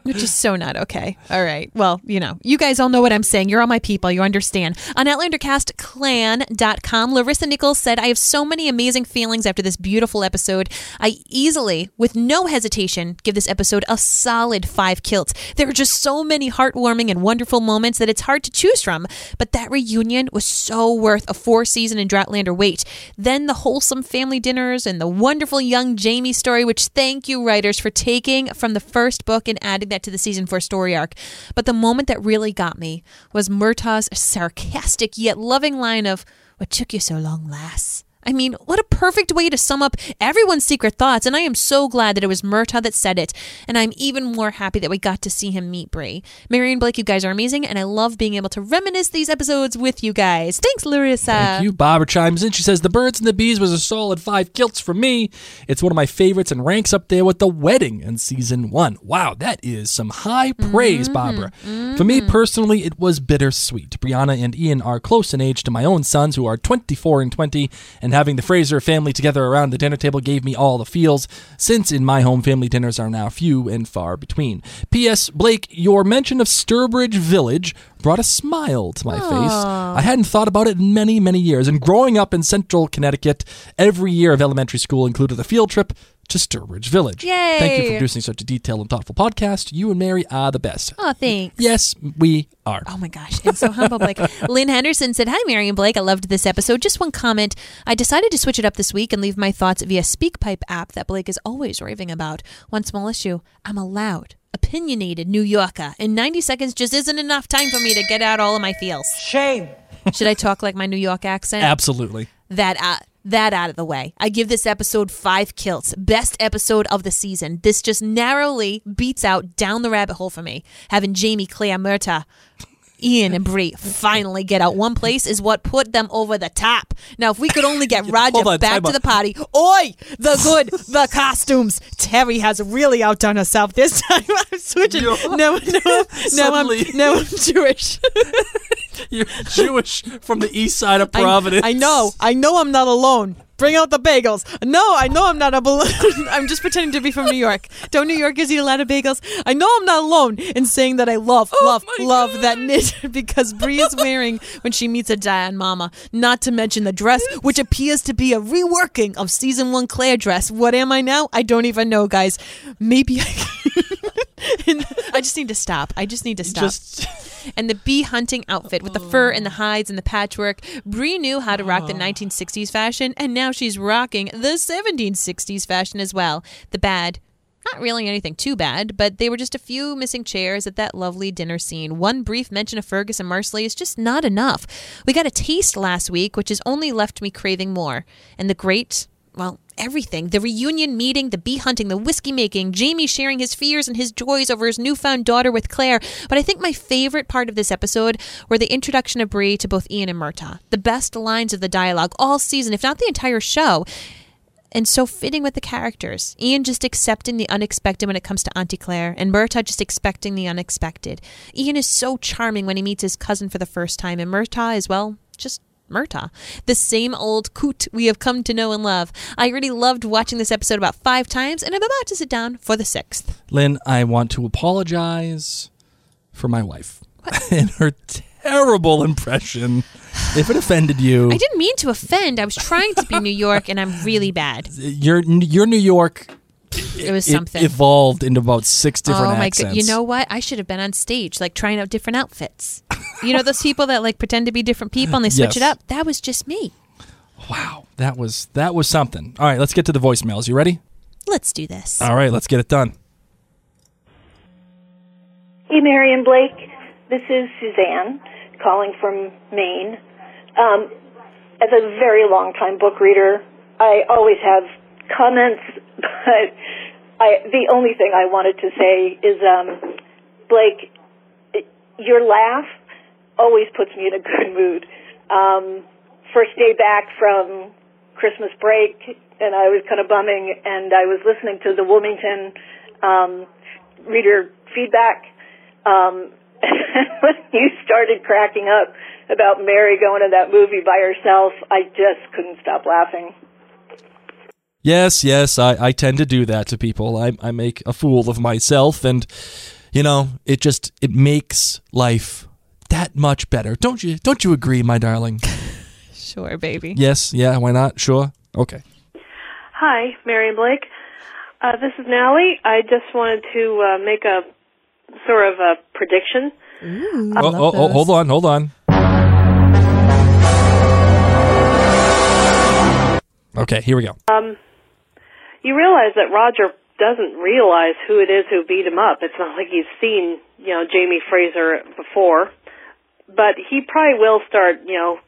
Which is so not okay. All right. Well, you know, you guys all know what I'm saying. You're all my people. You understand. On Outlander Cast Clan dot com, Larissa Nichols said, I have so many amazing feelings after this beautiful episode. I easily, with no hesitation, give this episode a solid five kilts. There are just so many heartwarming and wonderful moments that it's hard to choose from, but that reunion was so worth a four-season and Droughtlander wait. Then the wholesome family dinners and the wonderful young Jamie story, which thank you, writers, for taking from the first book and adding that to the season four story arc. But the moment that really got me was Murtagh's sarcastic yet loving line of, what took you so long, lass? I mean, what a perfect way to sum up everyone's secret thoughts, and I am so glad that it was Murtagh that said it, and I'm even more happy that we got to see him meet Bree. Mary and Blake, you guys are amazing, and I love being able to reminisce these episodes with you guys. Thanks, Larissa. Thank you. Barbara chimes in. She says, The Birds and the Bees was a solid five kilts for me. It's one of my favorites and ranks up there with The Wedding in season one. Wow, that is some high praise, mm-hmm. Barbara. Mm-hmm. For me, personally, it was bittersweet. Brianna and Ian are close in age to my own sons, who are twenty-four and twenty, and And having the Fraser family together around the dinner table gave me all the feels, since in my home family dinners are now few and far between. P S. Blake, your mention of Sturbridge Village brought a smile to my Aww. face. I hadn't thought about it in many, many years. And growing up in central Connecticut, every year of elementary school included a field trip to Sturbridge Village. Yay! Thank you for producing such a detailed and thoughtful podcast. You and Mary are the best. Oh, thanks. Yes, we are. Oh my gosh, I'm so humble, Blake. Lynn Henderson said, Hi, Mary and Blake. I loved this episode. Just one comment. I decided to switch it up this week and leave my thoughts via SpeakPipe app that Blake is always raving about. One small issue, I'm a loud, opinionated New Yorker, and ninety seconds just isn't enough time for me to get out all of my feels. Shame. Should I talk like my New York accent? Absolutely. That I... That out of the way. I give this episode five kilts. Best episode of the season. This just narrowly beats out Down the Rabbit Hole for me. Having Jamie, Claire, Murtagh, Ian, and Bree finally get out one place is what put them over the top. Now, if we could only get Roger on, back to the party. Oi! The good, the costumes. Terry has really outdone herself this time. I'm switching. Yo. No, no, no, I'm, no, I'm Jewish. You're Jewish from the east side of Providence. I, I know. I know I'm not alone. Bring out the bagels. No, I know I'm not a balloon. I'm just pretending to be from New York. Don't New Yorkers eat a lot of bagels? I know I'm not alone in saying that I love, oh love, love God. that knit because Bree is wearing when she meets a Diane Mama. Not to mention the dress, which appears to be a reworking of season one Claire dress. What am I now? I don't even know, guys. Maybe I can. And I just need to stop. I just need to stop. Just... And the bee hunting outfit with the fur and the hides and the patchwork. Bree knew how to rock the nineteen sixties fashion, and now she's rocking the seventeen sixties fashion as well. The bad, not really anything too bad, but they were just a few missing chairs at that lovely dinner scene. One brief mention of Fergus and Marsley is just not enough. We got a taste last week, which has only left me craving more. And the great... well, everything. The reunion meeting, the bee hunting, the whiskey making, Jamie sharing his fears and his joys over his newfound daughter with Claire. But I think my favorite part of this episode were the introduction of Bree to both Ian and Murtagh. The best lines of the dialogue all season, if not the entire show. And so fitting with the characters. Ian just accepting the unexpected when it comes to Auntie Claire, and Murtagh just expecting the unexpected. Ian is so charming when he meets his cousin for the first time, and Murtagh is, well, just Murtagh. The same old coot we have come to know and love. I really loved watching this episode about five times, and I'm about to sit down for the sixth. Lynn, I want to apologize for my wife and her terrible impression. If it offended you. I didn't mean to offend. I was trying to be New York, and I'm really bad. Your, your New York it was something. It evolved into about six different oh my accents. God. You know what? I should have been on stage, like, trying out different outfits. You know those people that, like, pretend to be different people and they switch yes. it up? That was just me. Wow. That was, that was something. All right, let's get to the voicemails. You ready? Let's do this. All right, let's get it done. Hey, Mary and Blake. This is Suzanne calling from Maine. Um, as a very long-time book reader, I always have comments, but I, the only thing I wanted to say is, um, Blake, it, your laugh always puts me in a good mood. Um, first day back from Christmas break, and I was kind of bumming, and I was listening to the Wilmington um, reader feedback. Um, when you started cracking up about Mary going to that movie by herself, I just couldn't stop laughing. Yes, yes, I, I tend to do that to people. I, I make a fool of myself, and, you know, it just, it makes life that much better. Don't you, don't you agree, my darling? Sure, baby. Yes, yeah, why not? Sure. Okay. Hi, Mary and Blake. Uh, this is Nally. I just wanted to uh, make a sort of a prediction. Ooh, oh, oh, oh, hold on, hold on. Okay, here we go. Um, you realize that Roger doesn't realize who it is who beat him up. It's not like he's seen, you know, Jamie Fraser before, but he probably will start, you know,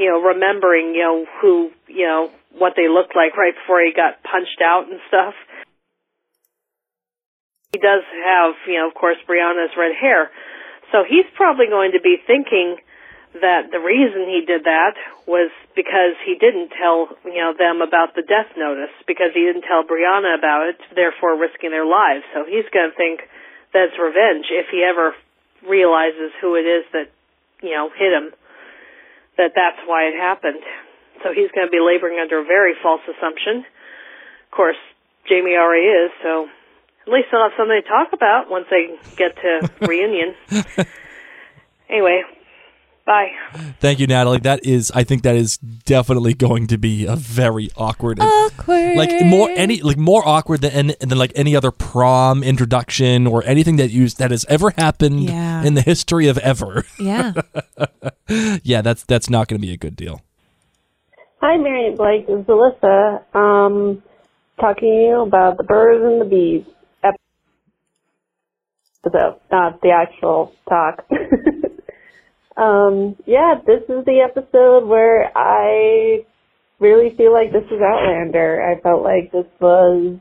you know, remembering, you know, who, you know, what they looked like right before he got punched out and stuff. He does have, you know, of course, Brianna's red hair. So he's probably going to be thinking that the reason he did that was because he didn't tell, you know, them about the death notice, because he didn't tell Brianna about it, therefore risking their lives. So he's going to think that's revenge if he ever realizes who it is that, you know, hit him, that that's why it happened. So he's going to be laboring under a very false assumption. Of course, Jamie already is, so... At least they'll have something to talk about once they get to reunion. Anyway, bye. Thank you, Natalie. That is, I think that is definitely going to be a very awkward, awkward, like more any like more awkward than than like any other prom introduction or anything that you that has ever happened yeah. in the history of ever. Yeah, yeah. That's that's not going to be a good deal. Hi, Mary and Blake. This is Alyssa. Um, talking to you about the birds and the bees. So, not the actual talk. um, yeah, this is the episode where I really feel like this is Outlander. I felt like this was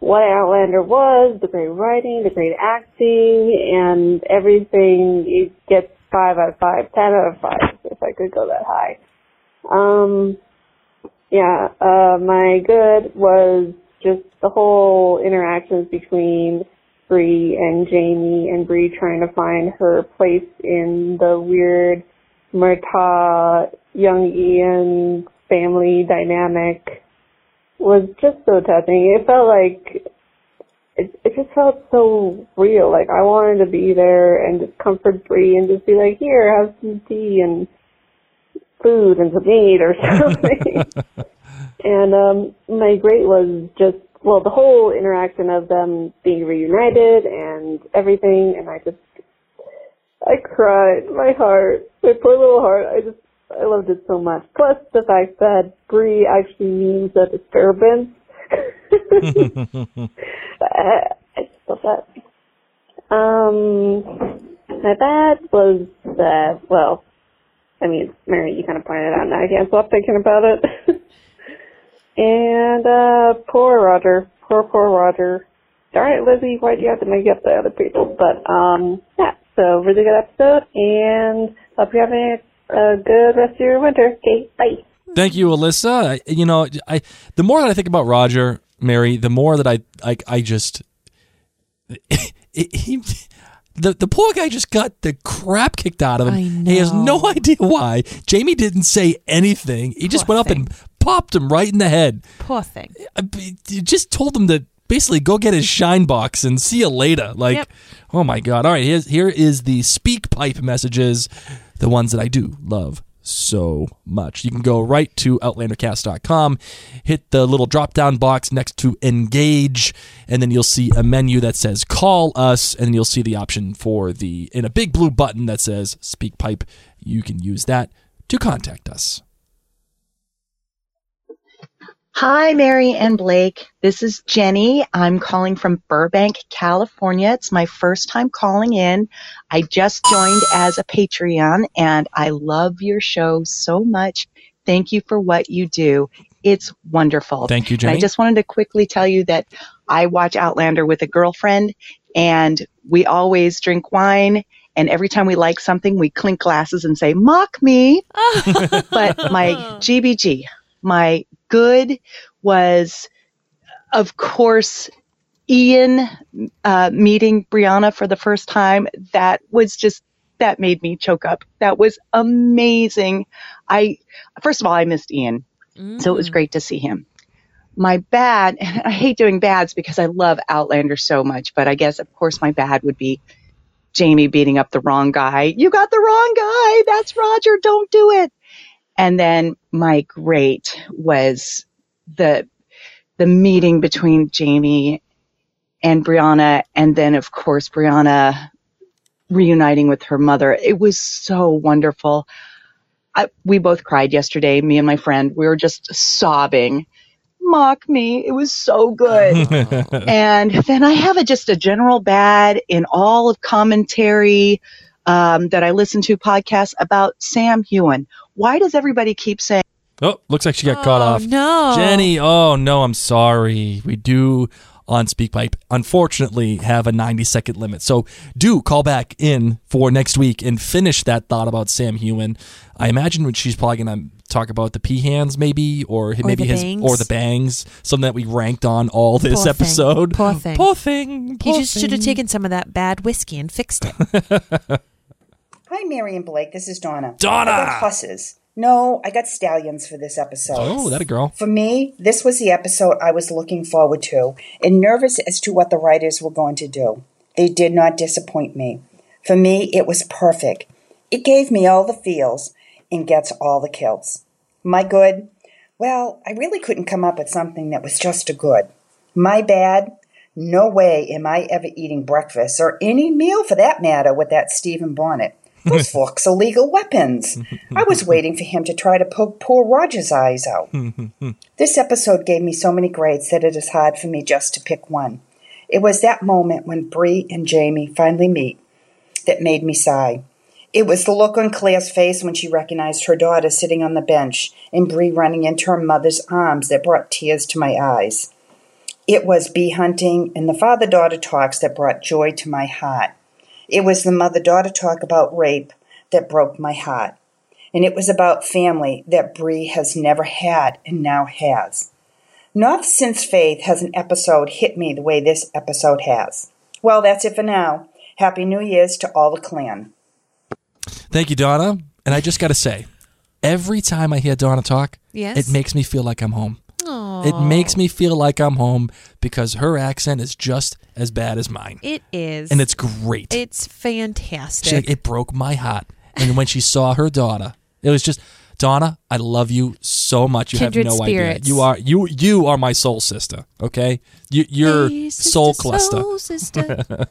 what Outlander was, the great writing, the great acting, and everything. You get five out of five, ten out of five, if I could go that high. Um, yeah, uh, my good was just the whole interactions between Bree and Jamie, and Bree trying to find her place in the weird Murtagh, young Ian family dynamic was just so touching. It felt like, it, it just felt so real. Like, I wanted to be there and just comfort Bree and just be like, here, have some tea and food and some meat or something. And um, my great was just, well, the whole interaction of them being reunited and everything, and I just, I cried. My heart, my poor little heart, I just, I loved it so much. Plus the fact that Bree actually means a disturbance. I, I just love that. Um, my bad was that, well, I mean, Mary, you kind of pointed it out now, I can't stop thinking about it. And uh, poor Roger. Poor, poor Roger. Darn it, Lizzie, why do you have to make up the other people? But, um, yeah, so really good episode, and hope you're having a good rest of your winter. Okay, bye. Thank you, Alyssa. I, you know, I the more that I think about Roger, Mary, the more that I, I, I just... It, it, he... The the poor guy just got the crap kicked out of him. He has no idea why. Jamie didn't say anything. He poor just went thing. up and popped him right in the head. Poor thing. He just told him to basically go get his shine box and see you later. Like, yep. Oh my God. All right, here's, here is the speak pipe messages, the ones that I do love so much. You can go right to Outlander Cast dot com, hit the little drop down box next to engage, and then you'll see a menu that says call us, and then you'll see the option for the in a big blue button that says speak pipe. You can use that to contact us. Hi, Mary and Blake. This is Jenny. I'm calling from Burbank, California. It's my first time calling in. I just joined as a Patreon, and I love your show so much. Thank you for what you do. It's wonderful. Thank you, Jenny. And I just wanted to quickly tell you that I watch Outlander with a girlfriend, and we always drink wine. And every time we like something, we clink glasses and say, mock me. But my G B G, my good was, of course, Ian uh, meeting Brianna for the first time. That was just, that made me choke up. That was amazing. I, first of all, I missed Ian. Mm. So it was great to see him. My bad, and I hate doing bads because I love Outlander so much, but I guess, of course, my bad would be Jamie beating up the wrong guy. You got the wrong guy. That's Roger. Don't do it. And then my great was the the meeting between Jamie and Brianna, and then, of course, Brianna reuniting with her mother. It was so wonderful. I, we both cried yesterday, me and my friend. We were just sobbing. Mock me. It was so good. And then I have a, just a general bad in all of commentary um, that I listen to podcasts about Sam Heughan. Why does everybody keep saying... Oh, looks like she got oh, caught off. No. Jenny, oh, no, I'm sorry. We do, on SpeakPipe, unfortunately, have a ninety-second limit. So do call back in for next week and finish that thought about Sam Heughan. I imagine when she's probably going to talk about the pehans, maybe, or, or maybe his bangs. Or the bangs, something that we ranked on all this Poor episode. Thing. Poor thing. Poor thing. Poor he just should have taken some of that bad whiskey and fixed it. Hi, Mary and Blake. This is Donna. Donna! I got husses. No, I got stallions for this episode. Oh, that a girl. For me, this was the episode I was looking forward to and nervous as to what the writers were going to do. They did not disappoint me. For me, it was perfect. It gave me all the feels and gets all the kills. My good? Well, I really couldn't come up with something that was just a good. My bad? No way am I ever eating breakfast or any meal for that matter with that Stephen Bonnet. Those forks are legal weapons. I was waiting for him to try to poke poor Roger's eyes out. This episode gave me so many grades that it is hard for me just to pick one. It was that moment when Bree and Jamie finally meet that made me sigh. It was the look on Claire's face when she recognized her daughter sitting on the bench and Bree running into her mother's arms that brought tears to my eyes. It was bee hunting and the father-daughter talks that brought joy to my heart. It was the mother-daughter talk about rape that broke my heart. And it was about family that Bree has never had and now has. Not since Faith has an episode hit me the way this episode has. Well, that's it for now. Happy New Year's to all the clan. Thank you, Donna. And I just got to say, every time I hear Donna talk, yes. It makes me feel like I'm home. Aww. It makes me feel like I'm home because her accent is just as bad as mine. It is. And it's great. It's fantastic. She, it broke my heart. And when she saw her daughter, it was just, Donna, I love you so much. You Kindred have no spirits. Idea. You are you you are my soul sister, okay? You, you're hey, sister, soul cluster. Soul sister.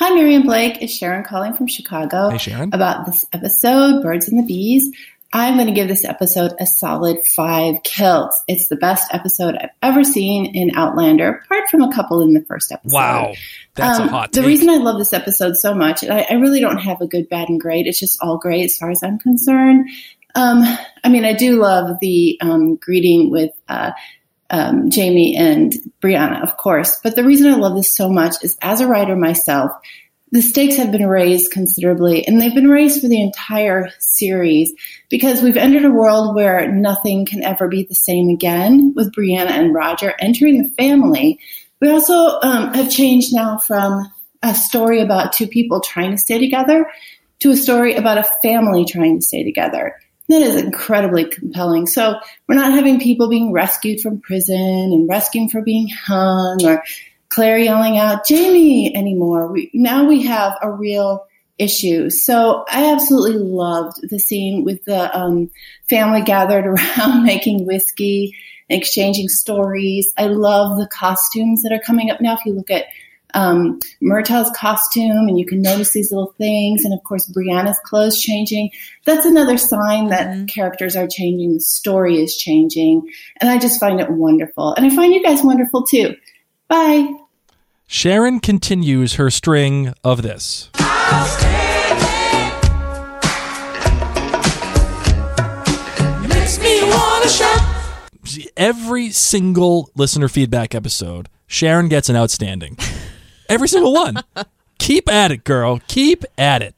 Hi, Mary and Blake. It's Sharon calling from Chicago. Hey, Sharon. About this episode, Birds and the Bees. I'm going to give this episode a solid five kills. It's the best episode I've ever seen in Outlander, apart from a couple in the first episode. Wow, that's um, a hot take. The reason I love this episode so much, and I, I really don't have a good, bad, and great. It's just all great as far as I'm concerned. Um, I mean, I do love the um, greeting with uh, um, Jamie and Brianna, of course. But the reason I love this so much is, as a writer myself, the stakes have been raised considerably, and they've been raised for the entire series, because we've entered a world where nothing can ever be the same again with Brianna and Roger entering the family. We also um, have changed now from a story about two people trying to stay together to a story about a family trying to stay together. That is incredibly compelling. So we're not having people being rescued from prison and rescued for being hung, or Claire yelling out, Jamie, anymore. We, now we have a real issue. So I absolutely loved the scene with the um, family gathered around making whiskey and exchanging stories. I love the costumes that are coming up now. If you look at um, Murtagh's costume, and you can notice these little things. And, of course, Brianna's clothes changing. That's another sign that mm-hmm. characters are changing. The story is changing. And I just find it wonderful. And I find you guys wonderful, too. Bye. Sharon continues her string of this. I'll stay there. Makes me wanna shout. Every single listener feedback episode, Sharon gets an outstanding. Every single one. Keep at it, girl. Keep at it.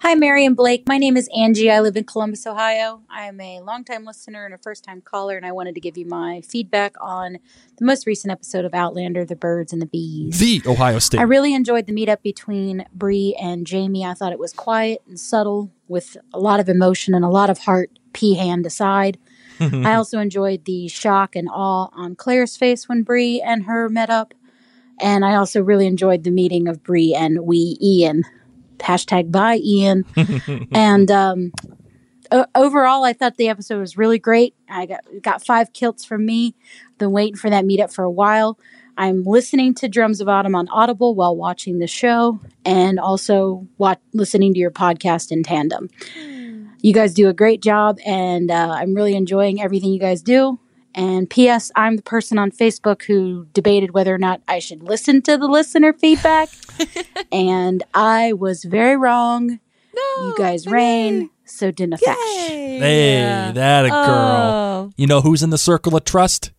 Hi, Mary and Blake. My name is Angie. I live in Columbus, Ohio. I am a longtime listener and a first-time caller, and I wanted to give you my feedback on the most recent episode of Outlander, The Birds and the Bees. The Ohio State. I really enjoyed the meetup between Bree and Jamie. I thought it was quiet and subtle with a lot of emotion and a lot of heart, pea-hand aside. I also enjoyed the shock and awe on Claire's face when Bree and her met up. And I also really enjoyed the meeting of Bree and Wee Ian. Hashtag bye, Ian. And um, o- overall, I thought the episode was really great. I got got five kilts from me. Been waiting for that meetup for a while. I'm listening to Drums of Autumn on Audible while watching the show, and also watch- listening to your podcast in tandem. You guys do a great job, and uh, I'm really enjoying everything you guys do. And P S I'm the person on Facebook who debated whether or not I should listen to the listener feedback. And I was very wrong. No, you guys reign, so dinna fash. Hey, yeah. That a girl. Oh. You know who's in the circle of trust?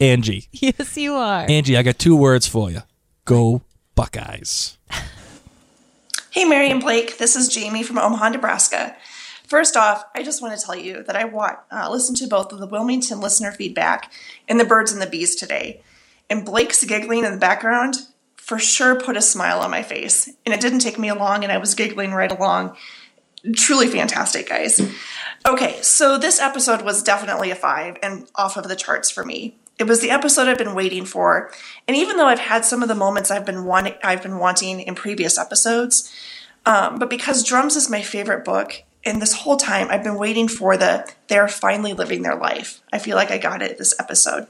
Angie. Yes, you are. Angie, I got two words for you. Go Buckeyes. Hey, Mary and Blake. This is Jamie from Omaha, Nebraska. First off, I just want to tell you that I want, uh, listened to both of the Wilmington listener feedback and the Birds and the Bees today. And Blake's giggling in the background for sure put a smile on my face. And it didn't take me long, and I was giggling right along. Truly fantastic, guys. Okay, so this episode was definitely a five and off of the charts for me. It was the episode I've been waiting for. And even though I've had some of the moments I've been, want- I've been wanting in previous episodes, um, but because Drums is my favorite book, and this whole time, I've been waiting for the they're finally living their life. I feel like I got it this episode.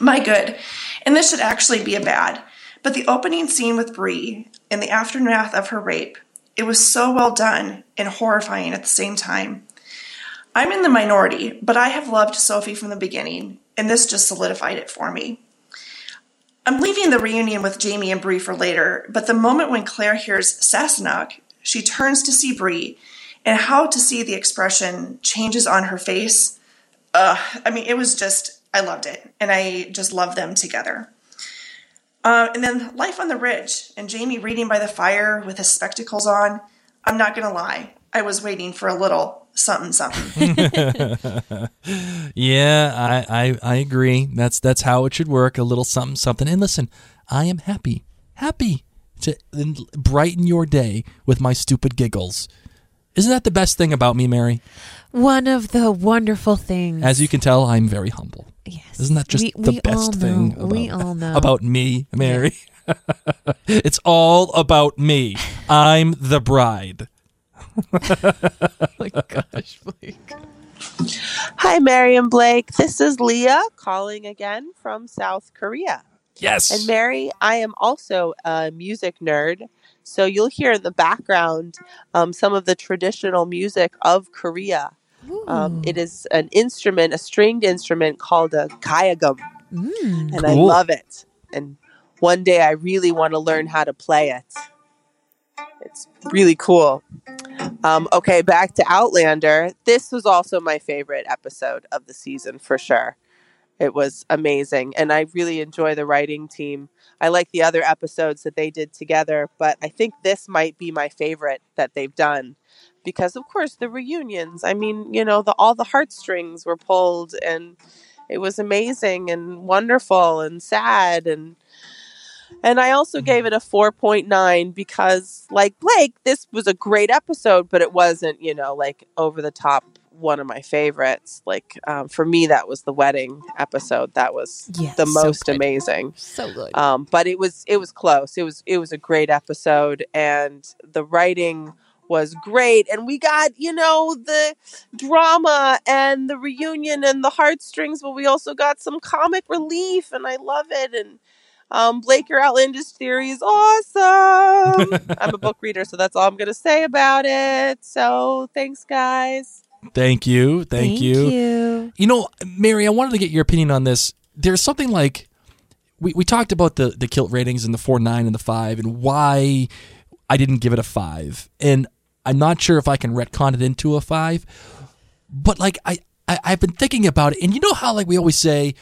My good. And this should actually be a bad. But the opening scene with Bree in the aftermath of her rape, it was so well done and horrifying at the same time. I'm in the minority, but I have loved Sophie from the beginning, and this just solidified it for me. I'm leaving the reunion with Jamie and Bree for later, but the moment when Claire hears Sassenach, she turns to see Bree, and how to see the expression changes on her face. Uh, I mean, it was just, I loved it. And I just love them together. Uh, and then Life on the Ridge and Jamie reading by the fire with his spectacles on. I'm not going to lie. I was waiting for a little something, something. Yeah, I, I I agree. That's that's how it should work. A little something, something. And listen, I am happy, happy to brighten your day with my stupid giggles. Isn't that the best thing about me, Mary? One of the wonderful things. As you can tell, I'm very humble. Yes. Isn't that just we, the we best thing about, we all know. about me, Mary? Yeah. It's all about me. I'm the bride. Oh my gosh, Blake. Hi, Mary and Blake. This is Leah calling again from South Korea. Yes. And Mary, I am also a music nerd. So you'll hear in the background um, some of the traditional music of Korea. Um, it is an instrument, a stringed instrument called a kayagum. Mm, and cool. I love it. And one day I really want to learn how to play it. It's really cool. Um, okay, back to Outlander. This was also my favorite episode of the season for sure. It was amazing. And I really enjoy the writing team. I like the other episodes that they did together, but I think this might be my favorite that they've done. Because, of course, the reunions, I mean, you know, the, all the heartstrings were pulled and it was amazing and wonderful and sad. And and I also gave it a four point nine because, like Blake, this was a great episode, but it wasn't, you know, like over the top one of my favorites. Like, um, for me, that was the wedding episode. That was yes, the most so amazing. So good. Um, but it was it was close. It was, it was a great episode. And the writing was great, and we got, you know, the drama and the reunion and the heartstrings, but we also got some comic relief, and I love it. And um, Blake, your Outlandish theory is awesome. I'm a book reader, so that's all I'm going to say about it. So thanks, guys. Thank you. Thank, Thank you. you. You know, Mary, I wanted to get your opinion on this. There's something like, we, we talked about the, the kilt ratings and the four point nine and the five and why I didn't give it a five. And I'm not sure if I can retcon it into a five, but like I, I, I've been thinking about it, and you know how like we always say,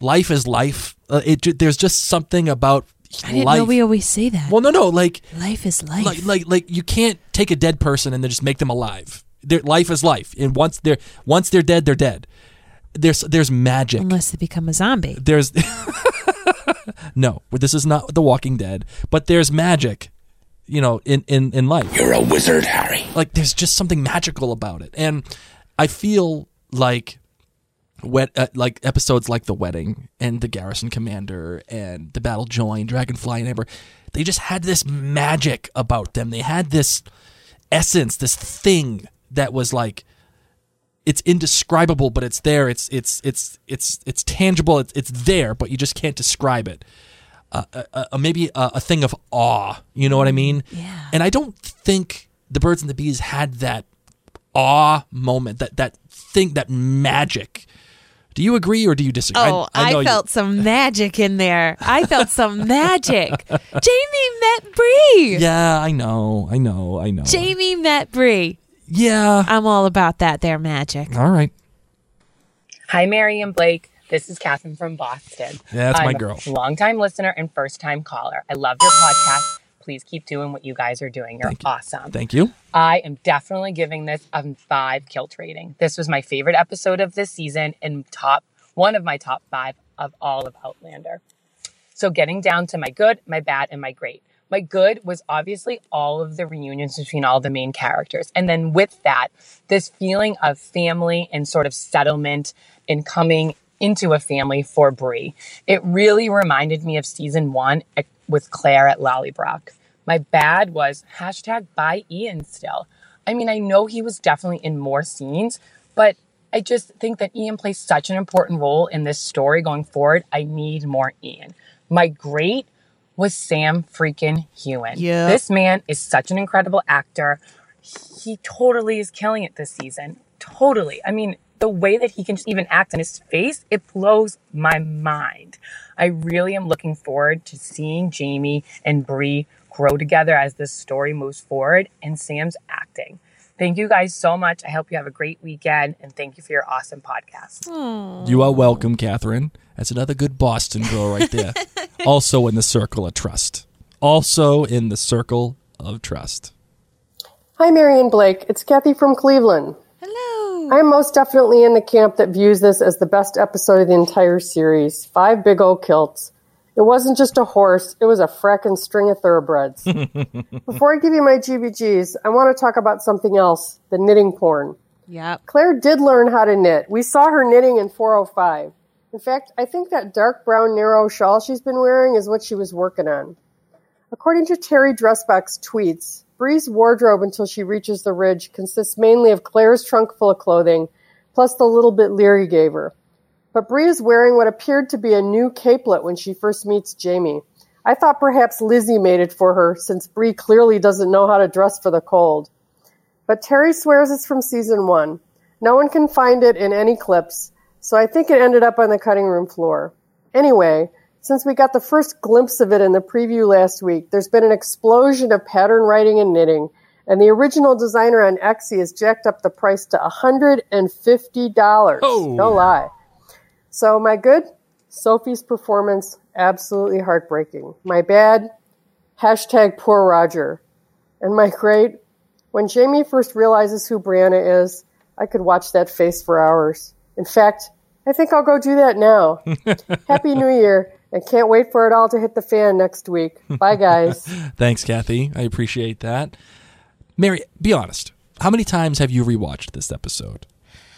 life is life. Uh, it there's just something about life. I didn't know we always say that. Well, no, no, like life is life. Like like, like you can't take a dead person and then just make them alive. Their life is life, and once they're once they're dead, they're dead. There's there's magic unless they become a zombie. There's no, this is not The Walking Dead, but there's magic. You know, in, in, in life. You're a wizard, Harry. Like, there's just something magical about it. And I feel like wet, uh, like episodes like The Wedding and The Garrison Commander and The Battle Joined, Dragonfly and Amber, they just had this magic about them. They had this essence, this thing that was like, it's indescribable, but it's there. It's it's it's it's it's tangible. It's, it's there, but you just can't describe it. Uh, uh, uh, maybe a, a thing of awe, you know what I mean? Yeah. And I don't think The Birds and the Bees had that awe moment, that that thing, that magic. Do you agree or do you disagree? Oh, I, I, know I felt you. some magic in there. I felt some magic. Jamie met Bree. Yeah, I know, I know, I know. Jamie met Bree. Yeah. I'm all about that, their magic. All right. Hi, Mary and Blake. This is Catherine from Boston. Yeah, that's I'm my girl. A longtime listener and first-time caller. I love your podcast. Please keep doing what you guys are doing. You're Thank you. awesome. Thank you. I am definitely giving this a five kilt rating. This was my favorite episode of this season and top one of my top five of all of Outlander. So getting down to my good, my bad, and my great. My good was obviously all of the reunions between all the main characters. And then with that, this feeling of family and sort of settlement and coming into a family for Bree. It really reminded me of season one with Claire at Lallybrock. My bad was hashtag by Ian still. I mean, I know he was definitely in more scenes, but I just think that Ian plays such an important role in this story going forward. I need more Ian. My great was Sam freaking Hewen. Yeah. This man is such an incredible actor. He totally is killing it this season. Totally. I mean, the way that he can just even act in his face, it blows my mind. I really am looking forward to seeing Jamie and Bree grow together as this story moves forward and Sam's acting. Thank you guys so much. I hope you have a great weekend, and thank you for your awesome podcast. Aww. You are welcome, Catherine. That's another good Boston girl right there. Also in the circle of trust. Also in the circle of trust. Hi, Mary and Blake. It's Kathy from Cleveland. I'm most definitely in the camp that views this as the best episode of the entire series. Five big old kilts. It wasn't just a horse. It was a frackin' string of thoroughbreds. Before I give you my G B Gs, I want to talk about something else, the knitting porn. Yeah. Claire did learn how to knit. We saw her knitting in four oh five. In fact, I think that dark brown narrow shawl she's been wearing is what she was working on. According to Terry Dressbach's tweets, Bree's wardrobe until she reaches the ridge consists mainly of Claire's trunk full of clothing, plus the little bit Leary gave her. But Bree is wearing what appeared to be a new capelet when she first meets Jamie. I thought perhaps Lizzie made it for her, since Bree clearly doesn't know how to dress for the cold. But Terry swears it's from season one. No one can find it in any clips, so I think it ended up on the cutting room floor. Anyway, Since we got the first glimpse of it in the preview last week, there's been an explosion of pattern writing and knitting, and the original designer on Etsy has jacked up the price to one hundred fifty dollars. Oh. No lie. So my good, Sophie's performance, absolutely heartbreaking. My bad, hashtag poor Roger. And my great, when Jamie first realizes who Brianna is, I could watch that face for hours. In fact, I think I'll go do that now. Happy New Year, and can't wait for it all to hit the fan next week. Bye, guys. Thanks, Kathy. I appreciate that. Mary, be honest. How many times have you rewatched this episode?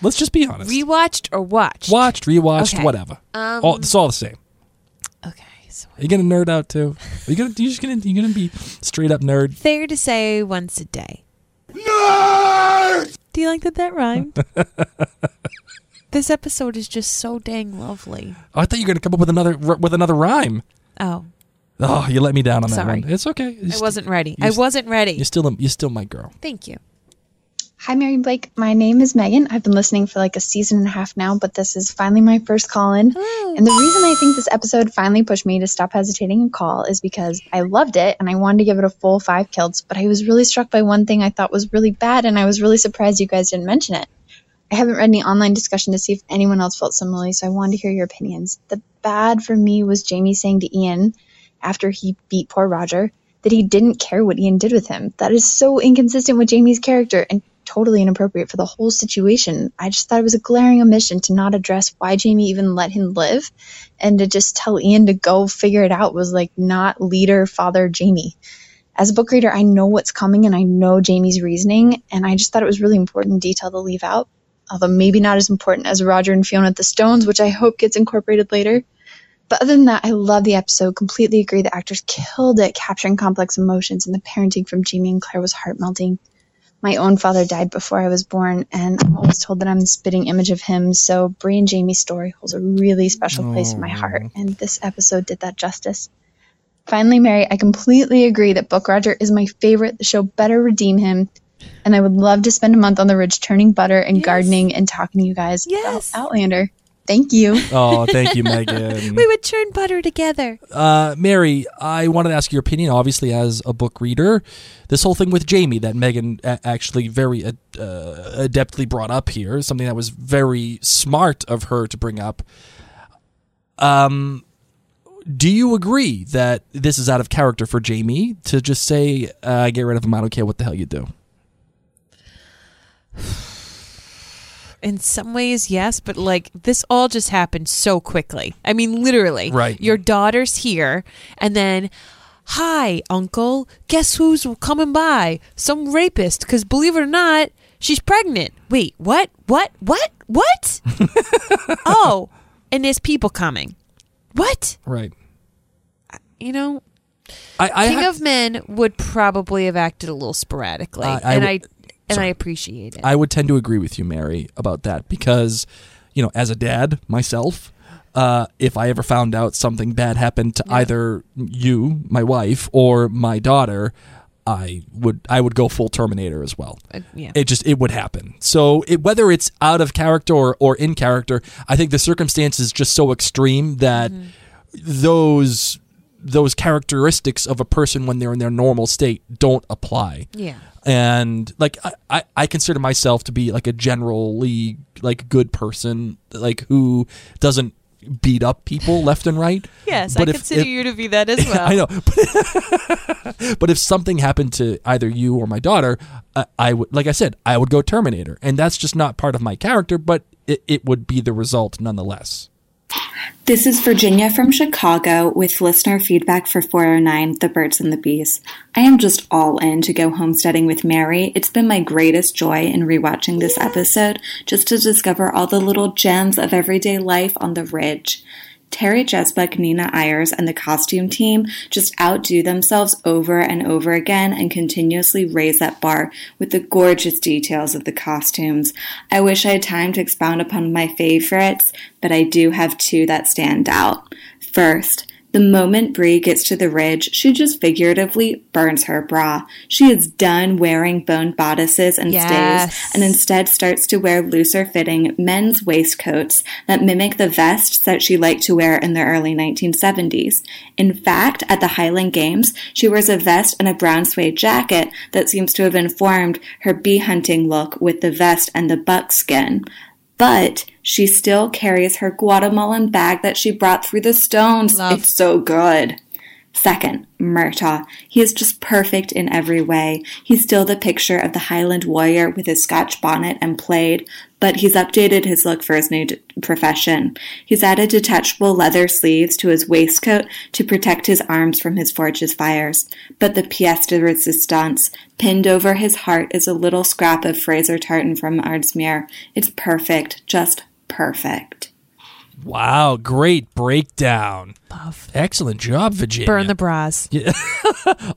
Let's just be honest. Rewatched or watched? Watched, rewatched, okay. Whatever. Um, all, it's all the same. Okay. So are you gonna nerd out too? Are you gonna? You just gonna? You gonna be straight up nerd? Fair to say, once a day. Nerd. Do you like that? That rhymed. This episode is just so dang lovely. Oh, I thought you were gonna come up with another with another rhyme. Oh. Oh, you let me down on that Sorry. one. It's okay. You're I st- wasn't ready. I st- wasn't ready. You're still you're still my girl. Thank you. Hi, Mary Blake. My name is Megan. I've been listening for like a season and a half now, but this is finally my first call-in. Hello. And the reason I think this episode finally pushed me to stop hesitating and call is because I loved it, and I wanted to give it a full five kilts, but I was really struck by one thing I thought was really bad, and I was really surprised you guys didn't mention it. I haven't read any online discussion to see if anyone else felt similarly, so I wanted to hear your opinions. The bad for me was Jamie saying to Ian, after he beat poor Roger, that he didn't care what Ian did with him. That is so inconsistent with Jamie's character, and totally inappropriate for the whole situation. I just thought it was a glaring omission to not address why Jamie even let him live, and to just tell Ian to go figure it out was like not leader, father, Jamie. As a book reader, I know what's coming and I know Jamie's reasoning, and I just thought it was really important detail to leave out, although maybe not as important as Roger and Fiona at the Stones, which I hope gets incorporated later. But other than that, I love the episode. Completely agree the actors killed it capturing complex emotions, and the parenting from Jamie and Claire was heart-melting. My own father died before I was born, and I'm always told that I'm the spitting image of him, so Bree and Jamie's story holds a really special place in my heart, and this episode did that justice. Finally, Mary, I completely agree that Book Roger is my favorite. The show better redeem him, and I would love to spend a month on the ridge turning butter and yes. gardening and talking to you guys yes. about Outlander. Thank you. Oh, thank you, Megan. We would churn butter together. Uh, Mary, I wanted to ask your opinion, obviously, as a book reader. This whole thing with Jamie that Megan a- actually very uh, adeptly brought up here, something that was very smart of her to bring up. Um, do you agree that this is out of character for Jamie to just say, uh, get rid of him, I don't care what the hell you do? In some ways, yes, but like this all just happened so quickly. I mean, literally. Right. Your daughter's here, and then, hi, uncle, guess who's coming by? Some rapist, because believe it or not, she's pregnant. Wait, what? What? What? What? Oh, and there's people coming. What? Right. You know, I, I King ha- of Men would probably have acted a little sporadically, uh, I and w- I... And so, I appreciate it. I would tend to agree with you, Mary, about that because, you know, as a dad myself, uh, if I ever found out something bad happened to yeah. either you, my wife, or my daughter, I would I would go full Terminator as well. Uh, yeah. It just it would happen. So it, whether it's out of character or, or in character, I think the circumstance is just so extreme that mm-hmm. those those characteristics of a person when they're in their normal state don't apply. Yeah. And like I, I, I consider myself to be like a generally like good person, like who doesn't beat up people left and right. Yes, but I if, consider if, you to be that as well. I know, but, but if something happened to either you or my daughter, uh, I would, like I said, I would go Terminator, and that's just not part of my character, but it, it would be the result nonetheless. This is Virginia from Chicago with listener feedback for four oh nine, The Birds and the Bees. I am just all in to go homesteading with Mary. It's been my greatest joy in rewatching this episode just to discover all the little gems of everyday life on the ridge. Terry Jesbeck, Nina Ayers, and the costume team just outdo themselves over and over again and continuously raise that bar with the gorgeous details of the costumes. I wish I had time to expound upon my favorites, but I do have two that stand out. First, The moment Bree gets to the ridge, she just figuratively burns her bra. She is done wearing bone bodices and yes. stays, and instead starts to wear looser-fitting men's waistcoats that mimic the vests that she liked to wear in the early nineteen seventies. In fact, at the Highland Games, she wears a vest and a brown suede jacket that seems to have informed her bee-hunting look with the vest and the buckskin. But she still carries her Guatemalan bag that she brought through the stones. Love. It's so good. Second, Murtagh. He is just perfect in every way. He's still the picture of the Highland warrior with his Scotch bonnet and plaid, but he's updated his look for his new d- profession. He's added detachable leather sleeves to his waistcoat to protect his arms from his forge's fires. But the pièce de résistance, pinned over his heart, is a little scrap of Fraser tartan from Ardsmuir. It's perfect, just perfect. Wow, great breakdown. Love. Excellent job, Virginia. Burn the bras. Yeah.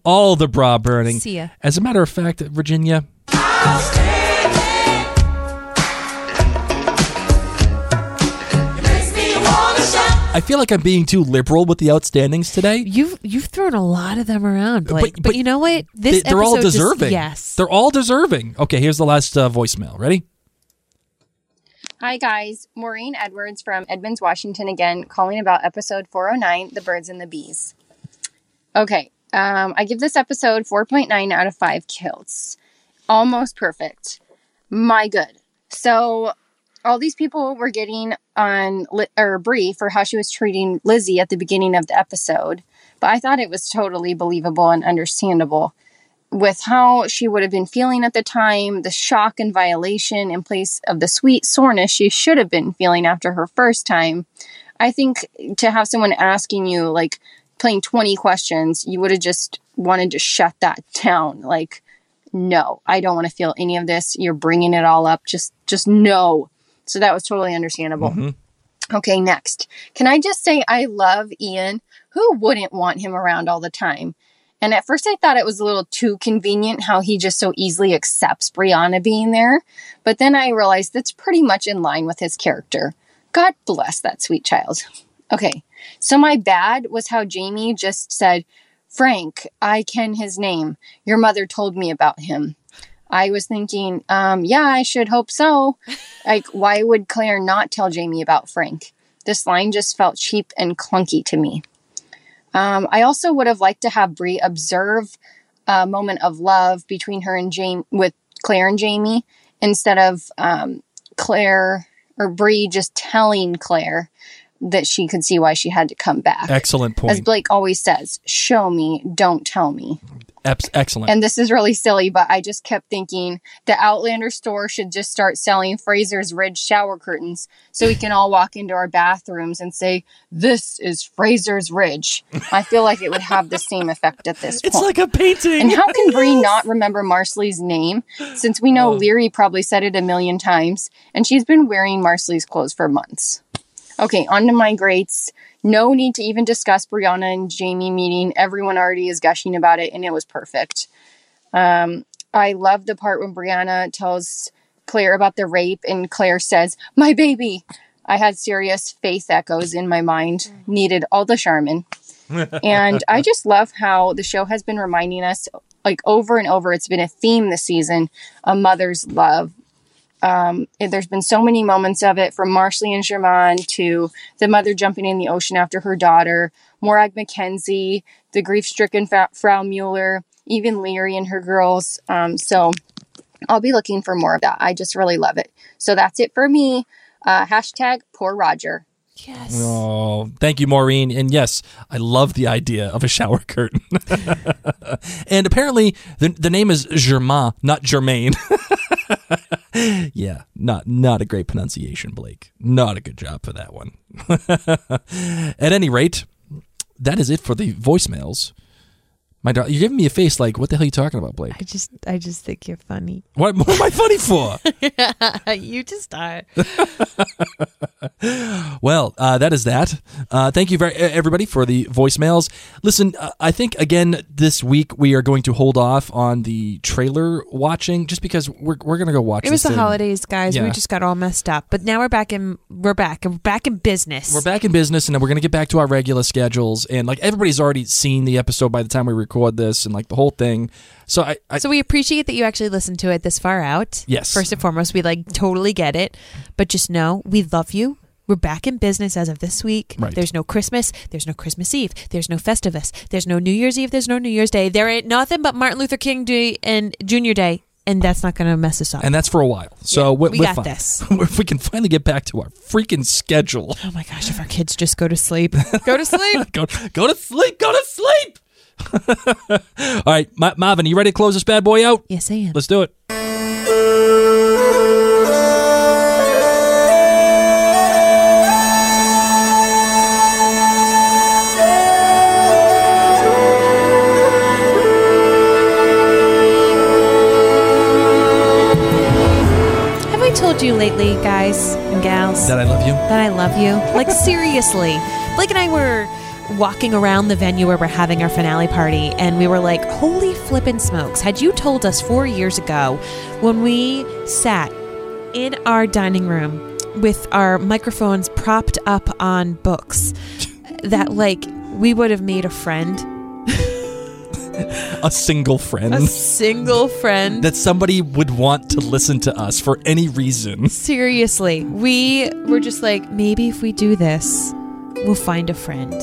All the bra burning. See ya. As a matter of fact, Virginia. I feel like I'm being too liberal with the outstandings today. You've you've thrown a lot of them around, Blake. But, but, but you know what? This they, They're all deserving. Just, yes. They're all deserving. Okay, here's the last uh, voicemail. Ready? Hi, guys. Maureen Edwards from Edmonds, Washington again, calling about episode four oh nine, The Birds and the Bees. Okay, um, I give this episode four point nine out of five kilts. Almost perfect. My good. So all these people were getting on Li- or Bree for how she was treating Lizzie at the beginning of the episode, but I thought it was totally believable and understandable with how she would have been feeling at the time, the shock and violation in place of the sweet soreness she should have been feeling after her first time. I think to have someone asking you, like, playing twenty questions, you would have just wanted to shut that down. Like, no, I don't want to feel any of this. You're bringing it all up. Just, just no. So that was totally understandable. Mm-hmm. Okay, next. Can I just say I love Ian? Who wouldn't want him around all the time? And at first I thought it was a little too convenient how he just so easily accepts Brianna being there. But then I realized that's pretty much in line with his character. God bless that sweet child. Okay, so my bad was how Jamie just said, Frank, I ken his name. Your mother told me about him. I was thinking, um, yeah, I should hope so. Like, why would Claire not tell Jamie about Frank? This line just felt cheap and clunky to me. Um, I also would have liked to have Bree observe a moment of love between her and Jamie, with Claire and Jamie, instead of um, Claire or Bree just telling Claire that she could see why she had to come back. Excellent point. As Blake always says, show me, don't tell me. Excellent. And this is really silly, but I just kept thinking the Outlander store should just start selling Fraser's Ridge shower curtains so we can all walk into our bathrooms and say, this is Fraser's Ridge. I feel like it would have the same effect at this it's point. It's like a painting. And how can Bree not remember Marsley's name, since we know oh. Leary probably said it a million times and she's been wearing Marsley's clothes for months. Okay, on to my greats. No need to even discuss Brianna and Jamie meeting. Everyone already is gushing about it, and it was perfect. Um, I love the part when Brianna tells Claire about the rape, and Claire says, my baby. I had serious Faith echoes in my mind. Needed all the Charmin. And I just love how the show has been reminding us, like, over and over, it's been a theme this season, a mother's love. Um, there's been so many moments of it, from Marsley and Germaine to the mother jumping in the ocean after her daughter, Morag McKenzie, the grief-stricken fa- Frau Mueller, even Leary and her girls. Um, so I'll be looking for more of that. I just really love it. So that's it for me. Uh, hashtag poor Roger. Yes. Oh, thank you, Maureen. And yes, I love the idea of a shower curtain. And apparently the, the name is Germain, not Germaine. Yeah, not not a great pronunciation, Blake. Not a good job for that one. At any rate, that is it for the voicemails. My daughter, you're giving me a face like, what the hell are you talking about, Blake? I just, I just think you're funny. What, what am I funny for? You just are. Well, uh, that is that. Uh, thank you, very, everybody, for the voicemails. Listen, uh, I think again this week we are going to hold off on the trailer watching, just because we're we're gonna go watch. It was the thing. Holidays, guys. Yeah. We just got all messed up, but now we're back in we're back and we're back in business. We're back in business, and then we're gonna get back to our regular schedules. And like everybody's already seen the episode by the time we record. record this and like the whole thing. So I, I So we appreciate that you actually listened to it this far out. Yes. First and foremost, we like totally get it. But just know we love you. We're back in business as of this week. Right. There's no Christmas. There's no Christmas Eve. There's no Festivus. There's no New Year's Eve. There's no New Year's Day. There ain't nothing but Martin Luther King Day and Junior Day. And that's not going to mess us up. And that's for a while. So yeah, we're, we we're got fine. This. If we can finally get back to our freaking schedule. Oh my gosh, if our kids just go to sleep. Go to sleep. go, go to sleep. Go to sleep. All right, Ma- Marvin, you ready to close this bad boy out? Yes, I am. Let's do it. Have I told you lately, guys and gals, that I love you? That I love you? Like, seriously. Blake and I were walking around the venue where we're having our finale party, and we were like, holy flippin' smokes, had you told us four years ago when we sat in our dining room with our microphones propped up on books that like we would have made a friend. A single friend. A single friend. That somebody would want to listen to us for any reason. Seriously. We were just like, maybe if we do this, we'll find a friend.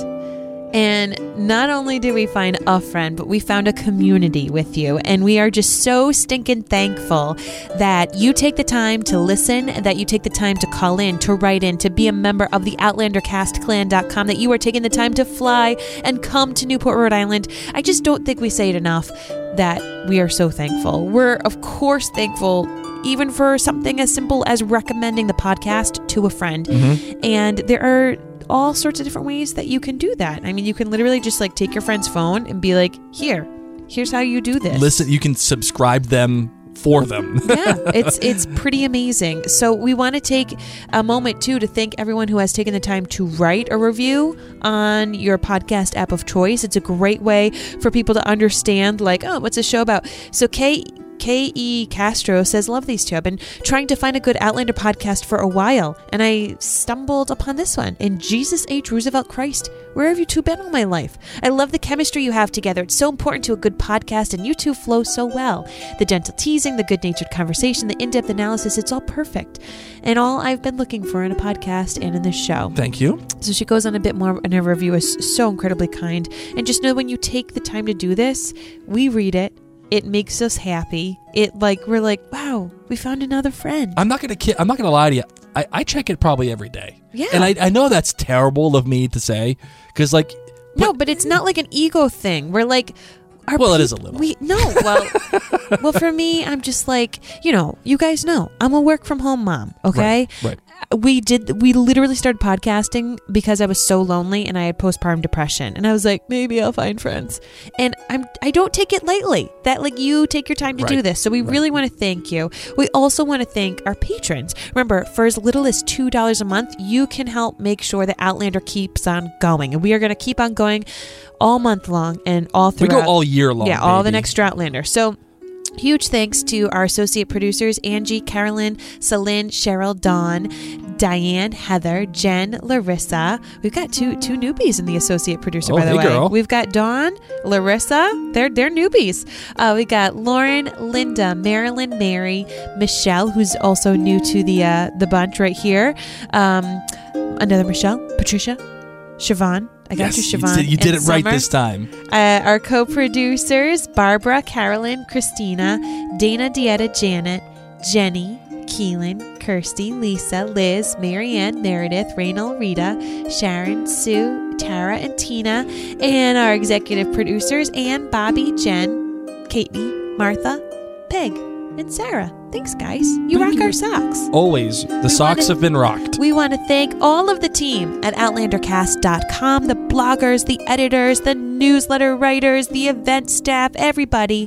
And not only did we find a friend, but we found a community with you. And we are just so stinking thankful that you take the time to listen, that you take the time to call in, to write in, to be a member of the Outlander Cast Clan dot com, that you are taking the time to fly and come to Newport, Rhode Island. I just don't think we say it enough that we are so thankful. We're, of course, thankful even for something as simple as recommending the podcast to a friend. Mm-hmm. And there are all sorts of different ways that you can do that. I mean, you can literally just like take your friend's phone and be like, here, here's how you do this. Listen, you can subscribe them for them. Yeah, it's it's pretty amazing. So we want to take a moment too to thank everyone who has taken the time to write a review on your podcast app of choice. It's a great way for people to understand like, oh, what's this show about? So Kay K E. Castro says, love these two. I've been trying to find a good Outlander podcast for a while, and I stumbled upon this one. And Jesus H. Roosevelt Christ, where have you two been all my life? I love the chemistry you have together. It's so important to a good podcast, and you two flow so well. The gentle teasing, the good-natured conversation, the in-depth analysis, it's all perfect. And all I've been looking for in a podcast and in this show. Thank you. So she goes on a bit more, and her review is so incredibly kind. And just know when you take the time to do this, we read it. It makes us happy. It like we're like, wow, we found another friend. I'm not gonna kid. I'm not gonna lie to you. I, I check it probably every day. Yeah, and I, I know that's terrible of me to say, because like, but, no, but it's not like an ego thing. We're like, our well, pe- it is a little. We no, well, well, for me, I'm just like, you know, you guys know, I'm a work from home mom. Okay, right. right. We did. We literally started podcasting because I was so lonely and I had postpartum depression, and I was like, maybe I'll find friends. And I'm I don't take it lightly that like you take your time to right. do this. So we right. really want to thank you. We also want to thank our patrons. Remember, for as little as two dollars a month, you can help make sure that Outlander keeps on going, and we are going to keep on going all month long and all throughout. We go all year. Year long, yeah, all baby. The next Outlander. So huge thanks to our associate producers, Angie, Carolyn, Celine, Cheryl, Dawn, Diane, Heather, Jen, Larissa. We've got two two newbies in the associate producer, oh, by the hey way. Girl. We've got Dawn, Larissa. They're they're newbies. Uh, we got Lauren, Linda, Marilyn, Mary, Michelle, who's also new to the uh, the bunch right here. Um, another Michelle, Patricia, Siobhan. I got yes, you, Siobhan. You did, you did it Summer. Right this time. Uh, our co-producers, Barbara, Carolyn, Christina, Dana, Dieta, Janet, Jenny, Keelan, Kirsty, Lisa, Liz, Marianne, Meredith, Raynal, Rita, Sharon, Sue, Tara, and Tina. And our executive producers, Ann, Bobby, Jen, Katie, Martha, Peg, and Sarah. Thanks, guys. You rock our socks. Always. The we socks wanna, have been rocked. We want to thank all of the team at Outlander Cast dot com, the bloggers, the editors, the newsletter writers, the event staff, everybody.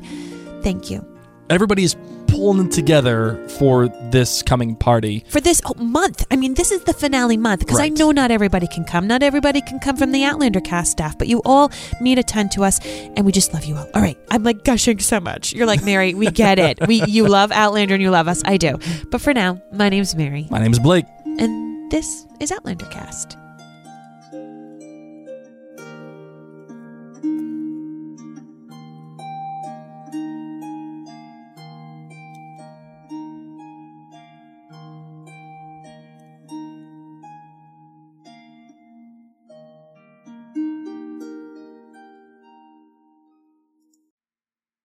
Thank you. Everybody's pulling together for this coming party. For this oh, month. I mean, this is the finale month because right. I know not everybody can come. Not everybody can come from the Outlander Cast staff, but you all mean a ton to us, and we just love you all. All right. I'm like gushing so much. You're like, Mary, we get it. We You love Outlander and you love us. I do. But for now, my name's Mary. My name's Blake. And this is Outlander Cast.